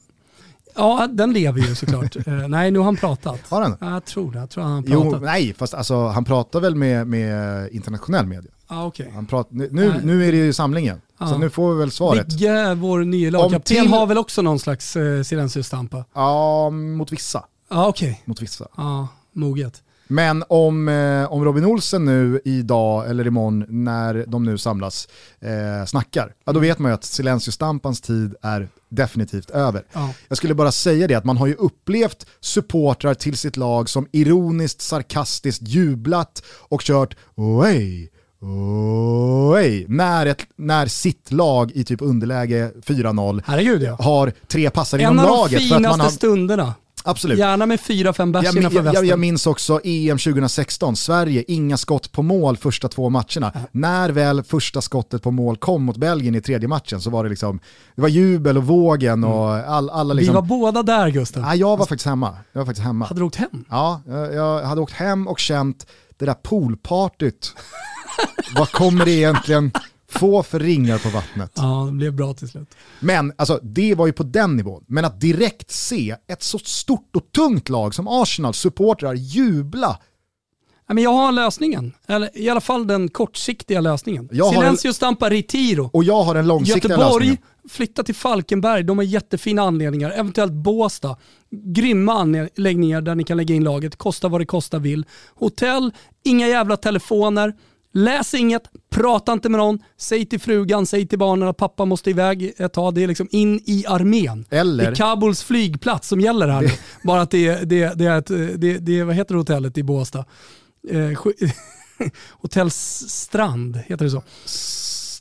Ja, den lever ju såklart. uh, nej, nu har han pratat. Har han? Ja, jag tror det. Jag tror han har pratat. Jo, nej, fast alltså han pratar väl med med internationell media. Ah, okay. Han pratar, nu, nu, nu är det ju samlingen. Ah. Så nu får vi väl svaret. Vigge, vår nya lagkapten, till... har väl också någon slags eh, silencio-stampa? Ja, ah, mot vissa. Ah, okay. Mot vissa. Ja, ah, moget. Men om, eh, om Robin Olsen nu idag eller imorgon när de nu samlas eh, snackar, ja, då vet man ju att silencio-stampans tid är definitivt över. Ja. Jag skulle bara säga det att man har ju upplevt supportrar till sitt lag som ironiskt, sarkastiskt jublat och kört oj. Oj, när, ett, när sitt lag i typ underläge fyra noll herregud, ja. Har tre passar inom laget. En av de finaste har... stunderna. Absolut. Gärna med fyra fem bärs innanför västen. Jag, jag minns också E M tjugohundrasexton. Sverige, inga skott på mål första två matcherna. Äh. När väl första skottet på mål kom mot Belgien i tredje matchen så var det liksom, det var jubel och vågen och all, alla liksom. Vi var båda där, Gustav. Ja, jag var faktiskt hemma. Jag var faktiskt hemma. Hade du åkt hem? Ja, jag, jag hade åkt hem och känt det där poolpartyt. Vad kommer det egentligen få för ringar på vattnet? Ja, det blev bra till slut. Men alltså, det var ju på den nivån. Men att direkt se ett så stort och tungt lag som Arsenal supportrar jubla. Ja, men jag har lösningen. Eller i alla fall den kortsiktiga lösningen. Silencio en... stampa Retiro. Och jag har den långsiktiga Göteborg, lösningen. Göteborg, flytta till Falkenberg. De har jättefina anledningar. Eventuellt Båstad. Grymma anläggningar där ni kan lägga in laget. Kosta vad det kostar vill. Hotell, inga jävla telefoner. Läs inget, prata inte med någon, säg till frugan, säg till barnen att pappa måste iväg ett tag. Det är liksom in i armén. Eller... det är Kabuls flygplats som gäller här. Det... bara att det är, det, det är ett, det, det, vad heter hotellet i Båstad? Eh, Hotell Strand, heter det så?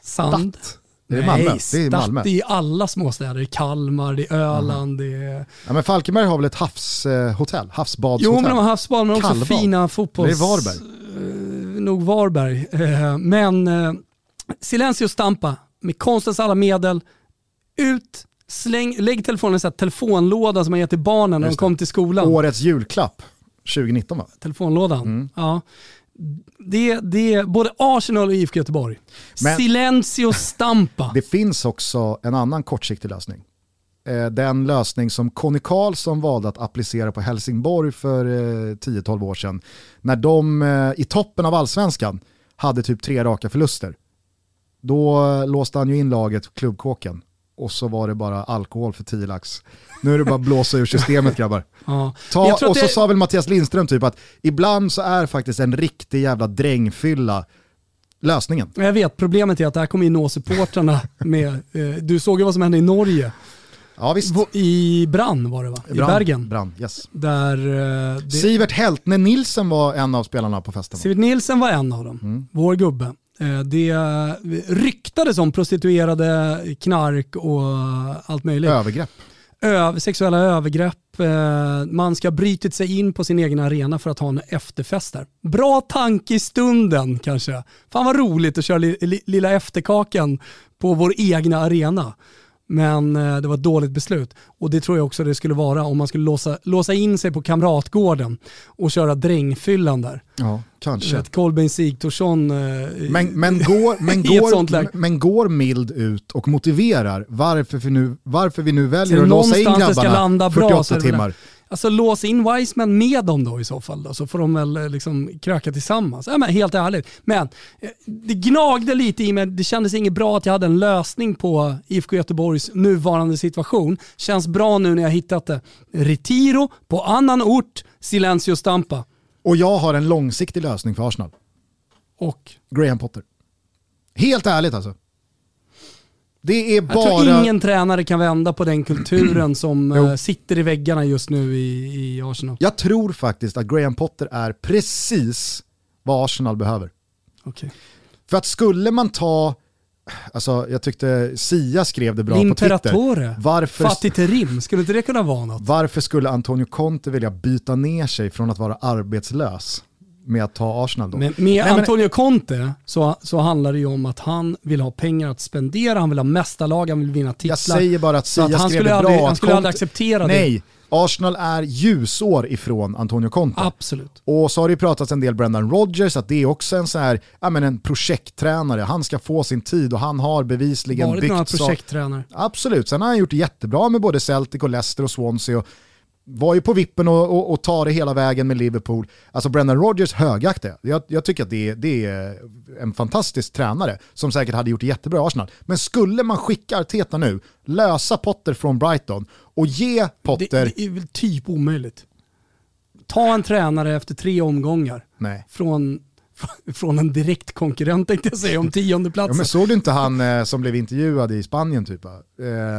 Sand. Statt. Det är Malmö. Nej, det är Malmö. Det är alla småstäder. Det är Kalmar, det är Öland. Mm. Det är... ja, men Falkenberg har väl ett havshotell? Havsbadshotell? Jo, men de har havsbad, men också Kalvar. Fina fotbolls... Det är Varberg. Nog Varberg. Men silencio stampa med konstens alla medel. Ut, släng, lägg telefonen i en sån här telefonlåda som man ger till barnen när de kommer till skolan. Årets julklapp tjugonitton, va? Telefonlådan, mm. Ja. Det, det, både Arsenal och I F K Göteborg. Men, silencio stampa. Det finns också en annan kortsiktig lösning. Eh, den lösning som Conny Karlsson valde att applicera på Helsingborg för eh, tio tolv år sedan. När de eh, i toppen av allsvenskan hade typ tre raka förluster. Då eh, låste han ju in laget klubbkåken. Och så var det bara alkohol för tio lax. Nu är det bara blåsa ur systemet, grabbar. Ja. Ta, och så det... sa väl Mattias Lindström typ att ibland så är faktiskt en riktig jävla drängfylla lösningen. Jag vet, problemet är att det här kommer ju nå supportrarna med... Eh, du såg ju vad som hände i Norge. Ja, visst. I Brann var det, va? I Brann, Bergen. Brann, yes. Där, eh, det... Sivert Heltne Nilsen var en av spelarna på festen. Sivert Nilsen var en av dem. Mm. Vår gubbe. Det ryktades om prostituerade, knark och allt möjligt. Övergrepp. öv, sexuella övergrepp. Eh, man ska brytit sig in på sin egen arena för att ha en efterfest där. Bra tanke i stunden kanske. Fan vad roligt att köra li, li, lilla efterkakan på vår egna arena. Men eh, det var ett dåligt beslut. Och det tror jag också det skulle vara om man skulle låsa, låsa in sig på Kamratgården och köra drängfyllan där. Ja, kanske. Kolbein Sigthorsson eh, men, men går, men går, men går mild ut och motiverar varför vi nu, varför vi nu väljer att låsa in grabbarna fyrtioåtta timmar. Alltså lås in Wiseman med dem då i så fall då, så får de väl liksom kröka tillsammans. Ja, men helt ärligt. Men det gnagde lite i mig. Det kändes inget bra att jag hade en lösning på I F K Göteborgs nuvarande situation. Känns bra nu när jag hittat det. Retiro på annan ort, silencio stampa. Och jag har en långsiktig lösning för Arsenal. Och Graham Potter. Helt ärligt alltså. Det är bara... Jag tror ingen tränare kan vända på den kulturen som jo. sitter i väggarna just nu i, i Arsenal. Jag tror faktiskt att Graham Potter är precis vad Arsenal behöver. Okay. För att skulle man ta... Alltså, jag tyckte Sia skrev det bra på Twitter. Varför, fattigt rim, skulle inte det kunna vara något? Varför skulle Antonio Conte vilja byta ner sig från att vara arbetslös med att ta Arsenal då? Men, med Nej, Antonio men... Conte så, så handlar det ju om att han vill ha pengar att spendera, han vill ha mästarlag, han vill vinna titlar. Jag säger bara att Sia att han skrev det bra. Aldrig, han skulle Conte... aldrig acceptera Nej. det. Nej. Arsenal är ljusår ifrån Antonio Conte. Absolut. Och så har det ju pratats en del Brendan Rodgers, att det är också en så här, ja men en projekttränare. Han ska få sin tid och han har bevisligen varit byggt... Varit några projekttränare. Så... Absolut. Sen har han gjort det jättebra med både Celtic och Leicester och Swansea och var ju på vippen och, och, och tar det hela vägen med Liverpool. Alltså Brendan Rodgers högaktiga. Jag, jag tycker att det, det är en fantastisk tränare som säkert hade gjort det jättebra i Arsenal. Men skulle man skicka Arteta nu, lösa Potter från Brighton och ge Potter... Det, det är väl typ omöjligt. Ta en tränare efter tre omgångar. Nej. Från... Från en direkt konkurrent tänkte jag säga om tionde platsen. Ja, men såg du inte han eh, som blev intervjuad i Spanien typ? Eh,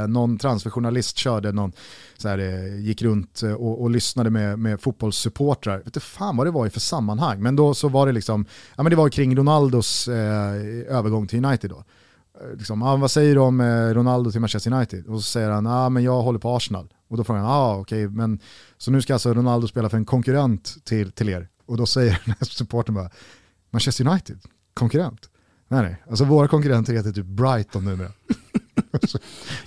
någon transferjournalist körde någon så här, eh, gick runt och, och lyssnade med, med fotbollssupportrar. Vet du fan vad det var i för sammanhang. Men då så var det liksom, ja men det var kring Ronaldos eh, övergång till United då. Liksom, ah, vad säger du om eh, Ronaldo till Manchester United? Och så säger han, ah, men jag håller på Arsenal. Och då frågar han, ah, okej, okay, men så nu ska alltså Ronaldo spela för en konkurrent till, till er. Och då säger den här supporten bara, Manchester United, konkurrent. Nej, nej. Alltså våra konkurrenter heter typ Brighton numera. så, så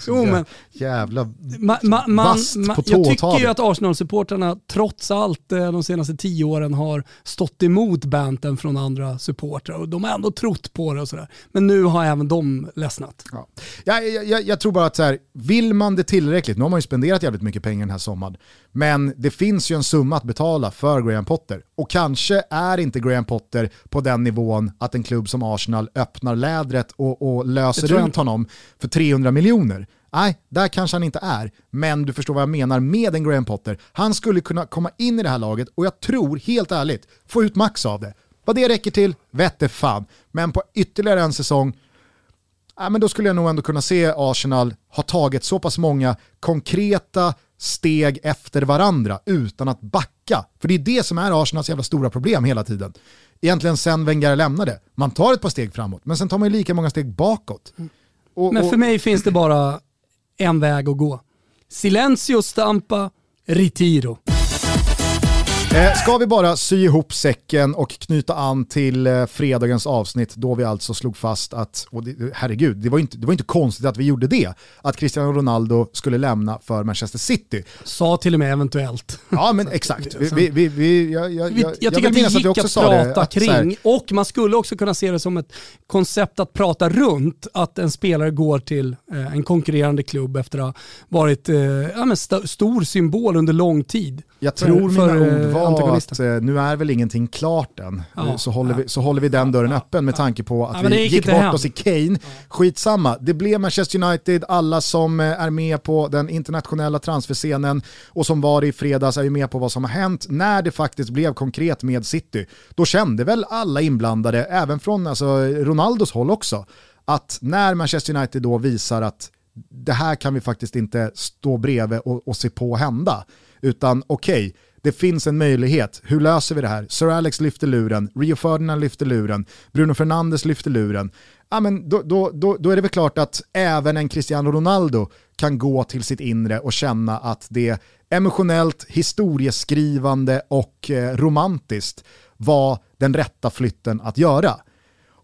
jo, men, jävla ma, ma, man, ma, på jag tycker ju att Arsenal-supporterna trots allt de senaste tio åren har stått emot banten från andra supportrar. Och de har ändå trott på det och sådär. Men nu har även de ledsnat. Ja. Jag, jag, jag tror bara att så här, vill man det tillräckligt, nu har man ju spenderat jävligt mycket pengar den här sommaren. Men det finns ju en summa att betala för Graham Potter. Och kanske är inte Graham Potter på den nivån att en klubb som Arsenal öppnar lädret och, och löser runt honom för trehundra miljoner. Nej, där kanske han inte är. Men du förstår vad jag menar med en Graham Potter. Han skulle kunna komma in i det här laget och jag tror, helt ärligt, få ut max av det. Vad det räcker till, vette fan. Men på ytterligare en säsong, nej, men då skulle jag nog ändå kunna se Arsenal ha tagit så pass många konkreta steg efter varandra utan att backa. För det är det som är Arsenals jävla stora problem hela tiden. Egentligen sen Wenger lämnade. Man tar ett par steg framåt, men sen tar man ju lika många steg bakåt. Mm. Och, men för och... mig finns det bara en väg att gå. Silencio stampa, retiro. Eh, ska vi bara sy ihop säcken och knyta an till eh, fredagens avsnitt då vi alltså slog fast att, och det, herregud, det var, inte, det var inte konstigt att vi gjorde det, att Cristiano Ronaldo skulle lämna för Manchester City. Sa till och med eventuellt. Ja, men exakt. Vi, vi, vi, jag, jag, jag, jag tycker jag att det gick att, vi också att prata det, att, kring, här, och man skulle också kunna se det som ett koncept att prata runt, att en spelare går till eh, en konkurrerande klubb efter att ha varit eh, ja, men st- stor symbol under lång tid. Jag tror för, för, mina ord var att nu är väl ingenting klart än. Ja, så, håller ja. vi, så håller vi den dörren ja, öppen med ja. tanke på att ja, vi gick, gick bort hem. oss i Kane. Ja. Skitsamma. Det blev Manchester United. Alla som är med på den internationella transferscenen och som var i fredags är ju med på vad som har hänt. När det faktiskt blev konkret med City, då kände väl alla inblandade, även från alltså, Ronaldos håll också, att när Manchester United då visar att det här kan vi faktiskt inte stå bredvid och, och se på hända. Utan okej, okay, det finns en möjlighet. Hur löser vi det här? Sir Alex lyfter luren. Rio Ferdinand lyfter luren. Bruno Fernandes lyfter luren. ja, men då, då, då, då är det väl klart att även en Cristiano Ronaldo kan gå till sitt inre och känna att det emotionellt, historieskrivande och eh, romantiskt var den rätta flytten att göra.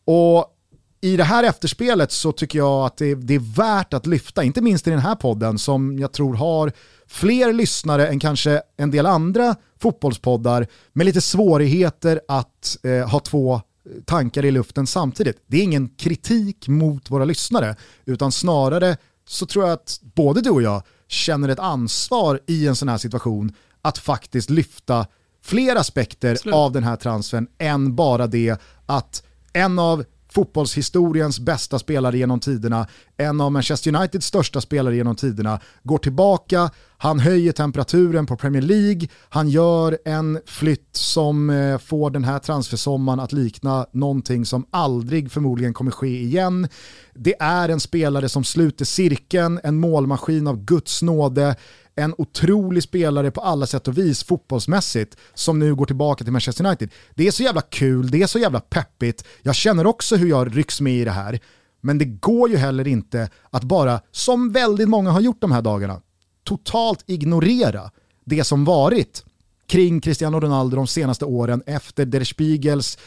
Och i det här efterspelet så tycker jag att det, det är värt att lyfta, inte minst i den här podden som jag tror har fler lyssnare än kanske en del andra fotbollspoddar med lite svårigheter att eh, ha två tankar i luften samtidigt. Det är ingen kritik mot våra lyssnare, utan snarare så tror jag att både du och jag känner ett ansvar i en sån här situation att faktiskt lyfta fler aspekter Slut. av den här transfern än bara det att en av fotbollshistoriens bästa spelare genom tiderna, en av Manchester Uniteds största spelare genom tiderna, går tillbaka, han höjer temperaturen på Premier League, han gör en flytt som får den här transfersommaren att likna någonting som aldrig förmodligen kommer ske igen. Det är en spelare som sluter cirkeln, en målmaskin av Guds nåde, en otrolig spelare på alla sätt och vis fotbollsmässigt som nu går tillbaka till Manchester United. Det är så jävla kul, det är så jävla peppigt. Jag känner också hur jag rycks med i det här. Men det går ju heller inte att bara, som väldigt många har gjort de här dagarna, totalt ignorera det som varit kring Cristiano Ronaldo de senaste åren efter Der Spiegels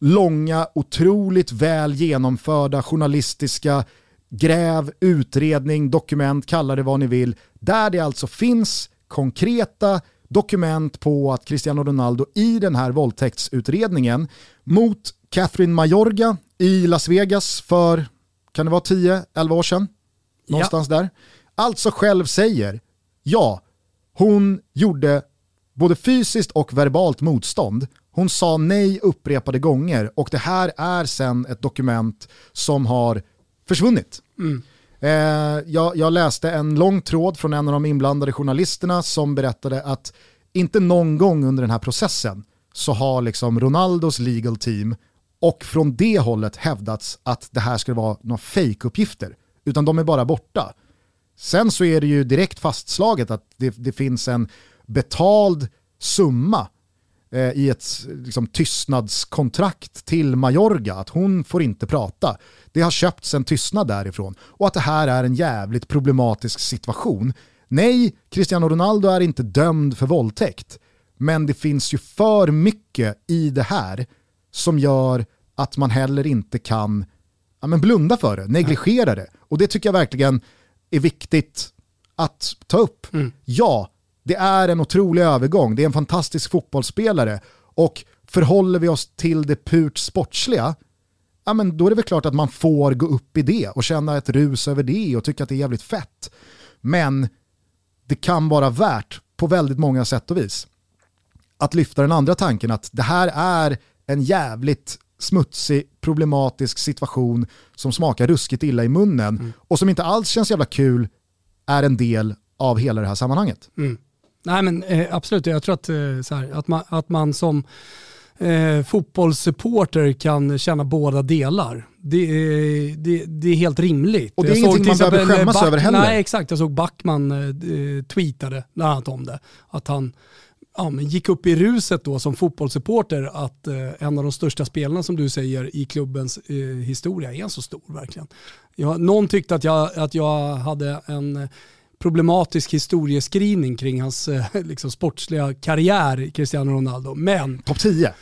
långa, otroligt väl genomförda journalistiska gräv, utredning, dokument, kalla det vad ni vill, där det alltså finns konkreta dokument på att Cristiano Ronaldo i den här våldtäktsutredningen mot Catherine Mayorga i Las Vegas för, kan det vara tio elva år sedan? Någonstans ja. där. Alltså själv säger, ja, hon gjorde både fysiskt och verbalt motstånd. Hon sa nej upprepade gånger och det här är sen ett dokument som har försvunnit. Mm. Eh, jag, jag läste en lång tråd från en av de inblandade journalisterna som berättade att inte någon gång under den här processen så har liksom Ronaldos legal team och från det hållet hävdats att det här skulle vara några fake-uppgifter, utan de är bara borta. Sen så är det ju direkt fastslaget att det, det finns en betald summa eh, i ett liksom, tystnadskontrakt till Mayorga, att hon får inte prata. Det har köpts en tystnad därifrån och att det här är en jävligt problematisk situation. Nej, Cristiano Ronaldo är inte dömd för våldtäkt, men det finns ju för mycket i det här som gör att man heller inte kan ja, men blunda för det, negligera det. Och det tycker jag verkligen är viktigt att ta upp. Mm. Ja, det är en otrolig övergång. Det är en fantastisk fotbollsspelare och förhåller vi oss till det purt sportsliga, ja, men då är det väl klart att man får gå upp i det och känna ett rus över det och tycka att det är jävligt fett. Men det kan vara värt på väldigt många sätt och vis att lyfta den andra tanken att det här är en jävligt smutsig, problematisk situation som smakar ruskigt illa i munnen mm. och som inte alls känns jävla kul är en del av hela det här sammanhanget. Mm. Nej men eh, absolut, jag tror att, eh, så här, att, man, att man som Eh, fotbollssupporter kan känna båda delar. Det, eh, det, det är helt rimligt. Och det är ingenting man behöver skämmas Back, över heller. Nej, exakt. Jag såg Backman eh, tweetade bland annat om det. Att han ja, men gick upp i ruset då som fotbollssupporter att eh, en av de största spelarna som du säger i klubbens eh, historia är så stor verkligen. Jag, någon tyckte att jag, att jag hade en problematisk historieskrivning kring hans liksom, sportsliga karriär Cristiano Ronaldo, men topp tio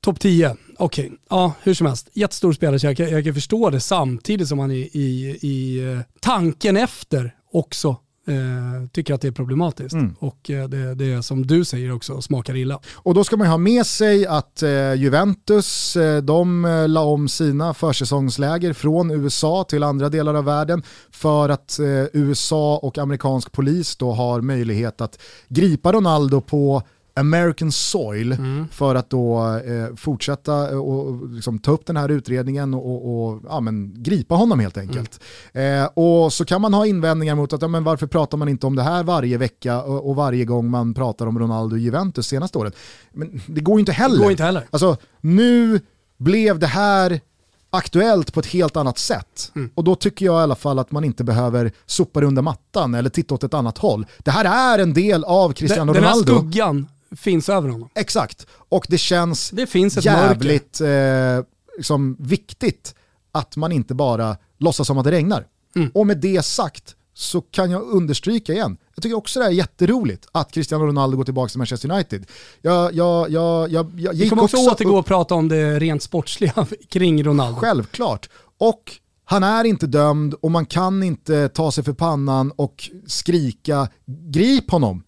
topp tio, okej okay. Ja, hur som helst, jättestor spelare så jag kan, jag kan förstå det samtidigt som han i, i, i tanken efter också eh, tycker att det är problematiskt mm. och eh, det, det är som du säger också smakar illa. Och då ska man ha med sig att eh, Juventus eh, de eh, la om sina försäsongsläger från U S A till andra delar av världen för att eh, U S A och amerikansk polis då har möjlighet att gripa Ronaldo på American soil mm. för att då eh, fortsätta och liksom, ta upp den här utredningen och, och ja, men, gripa honom helt enkelt. Mm. Eh, och så kan man ha invändningar mot att ja, men varför pratar man inte om det här varje vecka och, och varje gång man pratar om Ronaldo och Juventus senaste året. Men det går ju inte heller. Det går inte heller. Alltså, nu blev det här aktuellt på ett helt annat sätt. Mm. Och då tycker jag i alla fall att man inte behöver sopa under mattan eller titta åt ett annat håll. Det här är en del av Cristiano den, Ronaldo. Den här skuggan finns över honom. Exakt. Och det känns det finns jävligt eh, liksom, viktigt att man inte bara låtsas som att det regnar. Mm. Och med det sagt så kan jag understryka igen. Jag tycker också det är jätteroligt att Cristiano Ronaldo går tillbaka till Manchester United. Jag, jag, jag, jag, jag gick Vi kommer också, också återgå och prata om det rent sportsliga kring Ronaldo. Självklart. Och han är inte dömd och man kan inte ta sig för pannan och skrika grip honom.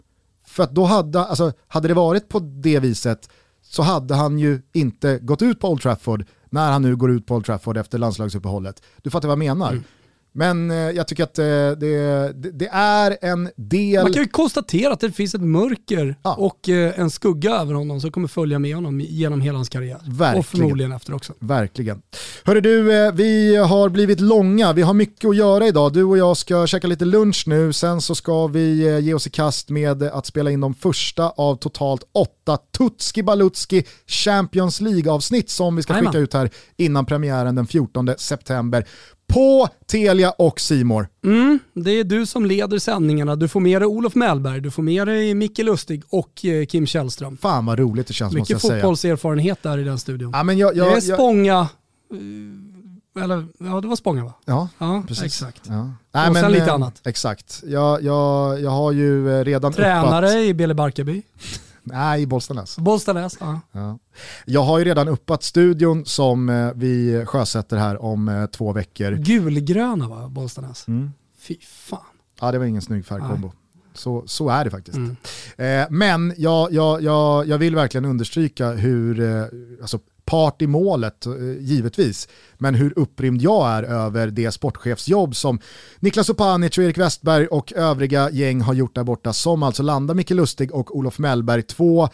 För att då hade, alltså, hade det varit på det viset så hade han ju inte gått ut på Old Trafford när han nu går ut på Old Trafford efter landslagsuppehållet. Du fattar vad jag menar. Mm. Men eh, jag tycker att eh, det, det är en del... Man kan ju konstatera att det finns ett mörker ja. och eh, en skugga över honom som kommer följa med honom genom hela hans karriär. Verkligen. Och förmodligen efter också. Verkligen. Hörru du, eh, vi har blivit långa. Vi har mycket att göra idag. Du och jag ska käka lite lunch nu. Sen så ska vi eh, ge oss i kast med eh, att spela in de första av totalt åtta Tutski Balutski Champions League-avsnitt som vi ska skicka Amen. ut här innan premiären den fjortonde september. På Telia och C More. Mm, det är du som leder sändningarna. Du får med dig Olof Mellberg, du får med dig Micke Lustig och Kim Källström. Fan vad roligt det känns, mycket måste jag säga. Mycket fotbollserfarenhet där i den studion. Ja, men jag, jag, det är Spånga... Jag... Eller, ja, det var Spånga va? Ja, ja precis. Exakt. Ja. Nej, och sen men, lite annat. Exakt. Jag, jag, jag har ju redan... Tränare uppat... i Bele Barkarby. Nej, i Bollstanäs. Bollstanäs, ja. ja. Jag har ju redan uppat studion som vi sjösätter här om två veckor. Gulgröna va, Bollstanäs? Mm. Fy fan. Ja, det var ingen snygg färgkombo. Så, så är det faktiskt. Mm. Eh, men jag, jag, jag, jag vill verkligen understryka hur... Eh, alltså, part i målet, givetvis. Men hur upprymd jag är över det sportchefsjobb som Niklas Opanic och Erik Westberg och övriga gäng har gjort där borta, som alltså landar Micke Lustig och Olof Mellberg, två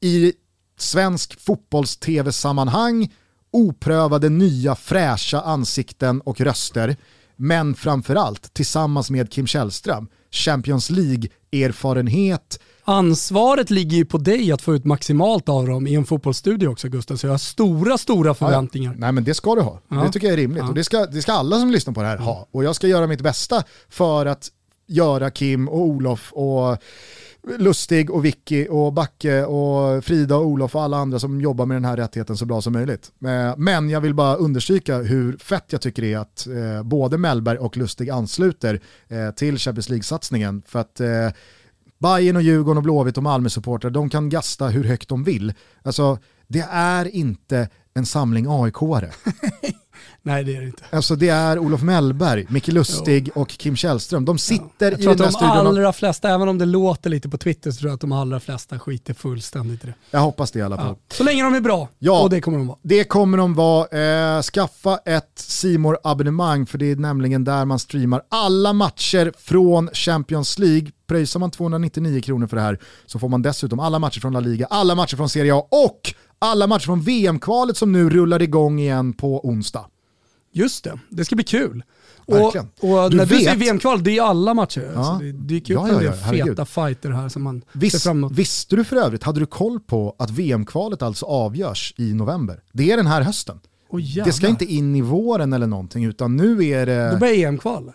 i svensk fotbolls-tv-sammanhang oprövade nya fräscha ansikten och röster, men framförallt tillsammans med Kim Källström, Champions League-erfarenhet. Ansvaret ligger ju på dig att få ut maximalt av dem i en fotbollsstudio också, Gustav. Så jag har stora, stora förväntningar. Ja, nej, men det ska du ha. Ja. Det tycker jag är rimligt. Ja. Och det ska, det ska alla som lyssnar på det här ha. Och jag ska göra mitt bästa för att göra Kim och Olof och Lustig och Vicky och Backe och Frida och Olof och alla andra som jobbar med den här rättigheten så bra som möjligt. Men jag vill bara understryka hur fett jag tycker det är att både Mellberg och Lustig ansluter till Champions League-satsningen. För att Bayern och Djurgården och Blåvitt och Malmö-supportrar, de kan gasta hur högt de vill. Alltså, det är inte en samling A I K-are. Nej, det är det inte. Alltså, det är Olof Mellberg, Micke Lustig och Kim Källström. De sitter ja. i den där de studion. De allra flesta, även om det låter lite på Twitter, så tror jag att de allra flesta skiter fullständigt i det. Jag hoppas det i alla fall. Ja. Så länge de är bra, ja, och det kommer de vara. Det kommer de vara. Eh, skaffa ett C More-abonnemang, för det är nämligen där man streamar alla matcher från Champions League. Pröjsar man tvåhundranittionio kronor för det här så får man dessutom alla matcher från La Liga, alla matcher från Serie A och alla matcher från V M-kvalet som nu rullar igång igen på onsdag. Just det, det ska bli kul. Verkligen. Och, och du när vet... du säger V M-kval, det är alla matcher. Ja. Alltså, det dyker upp ja, ja, ja, en del feta fighter här som man Vis, ser fram emot. Visste du för övrigt, hade du koll på att V M-kvalet alltså avgörs i november? Det är den här hösten. Oh, det ska inte in i våren eller någonting, utan nu är det... Då blir det E M-kval.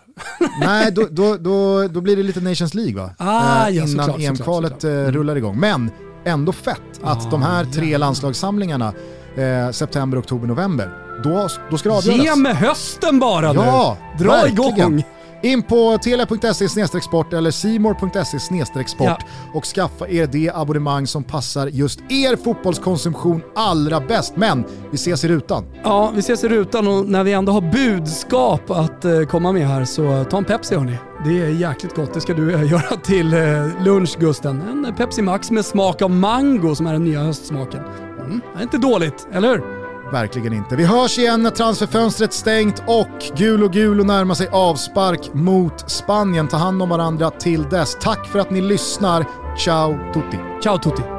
Nej, då, då, då, då blir det lite Nations League va? Ah, ja, innan såklart, E M-kvalet såklart, såklart. rullar igång. Men ändå fett att ah, de här tre ja. landslagssamlingarna, eh, september, oktober, november, då, då ska det avgöras. Ge med hösten bara nu! Ja, dra verkligen. igång! In på telia punkt se snedstreck sport eller simor punkt se snedstreck sport ja. och skaffa er det abonnemang som passar just er fotbollskonsumtion allra bäst. Men vi ses i rutan. Ja, vi ses i rutan, och när vi ändå har budskap att komma med här så ta en Pepsi hörni. Det är jäkligt gott. Det ska du göra till lunch, Gusten. En Pepsi Max med smak av mango som är den nya höstsmaken. Mm, det är inte dåligt, eller hur? Verkligen inte. Vi hörs igen när transferfönstret stängt och gul och gul och närmar sig avspark mot Spanien. Ta hand om varandra till dess. Tack för att ni lyssnar. Ciao tutti. Ciao tutti.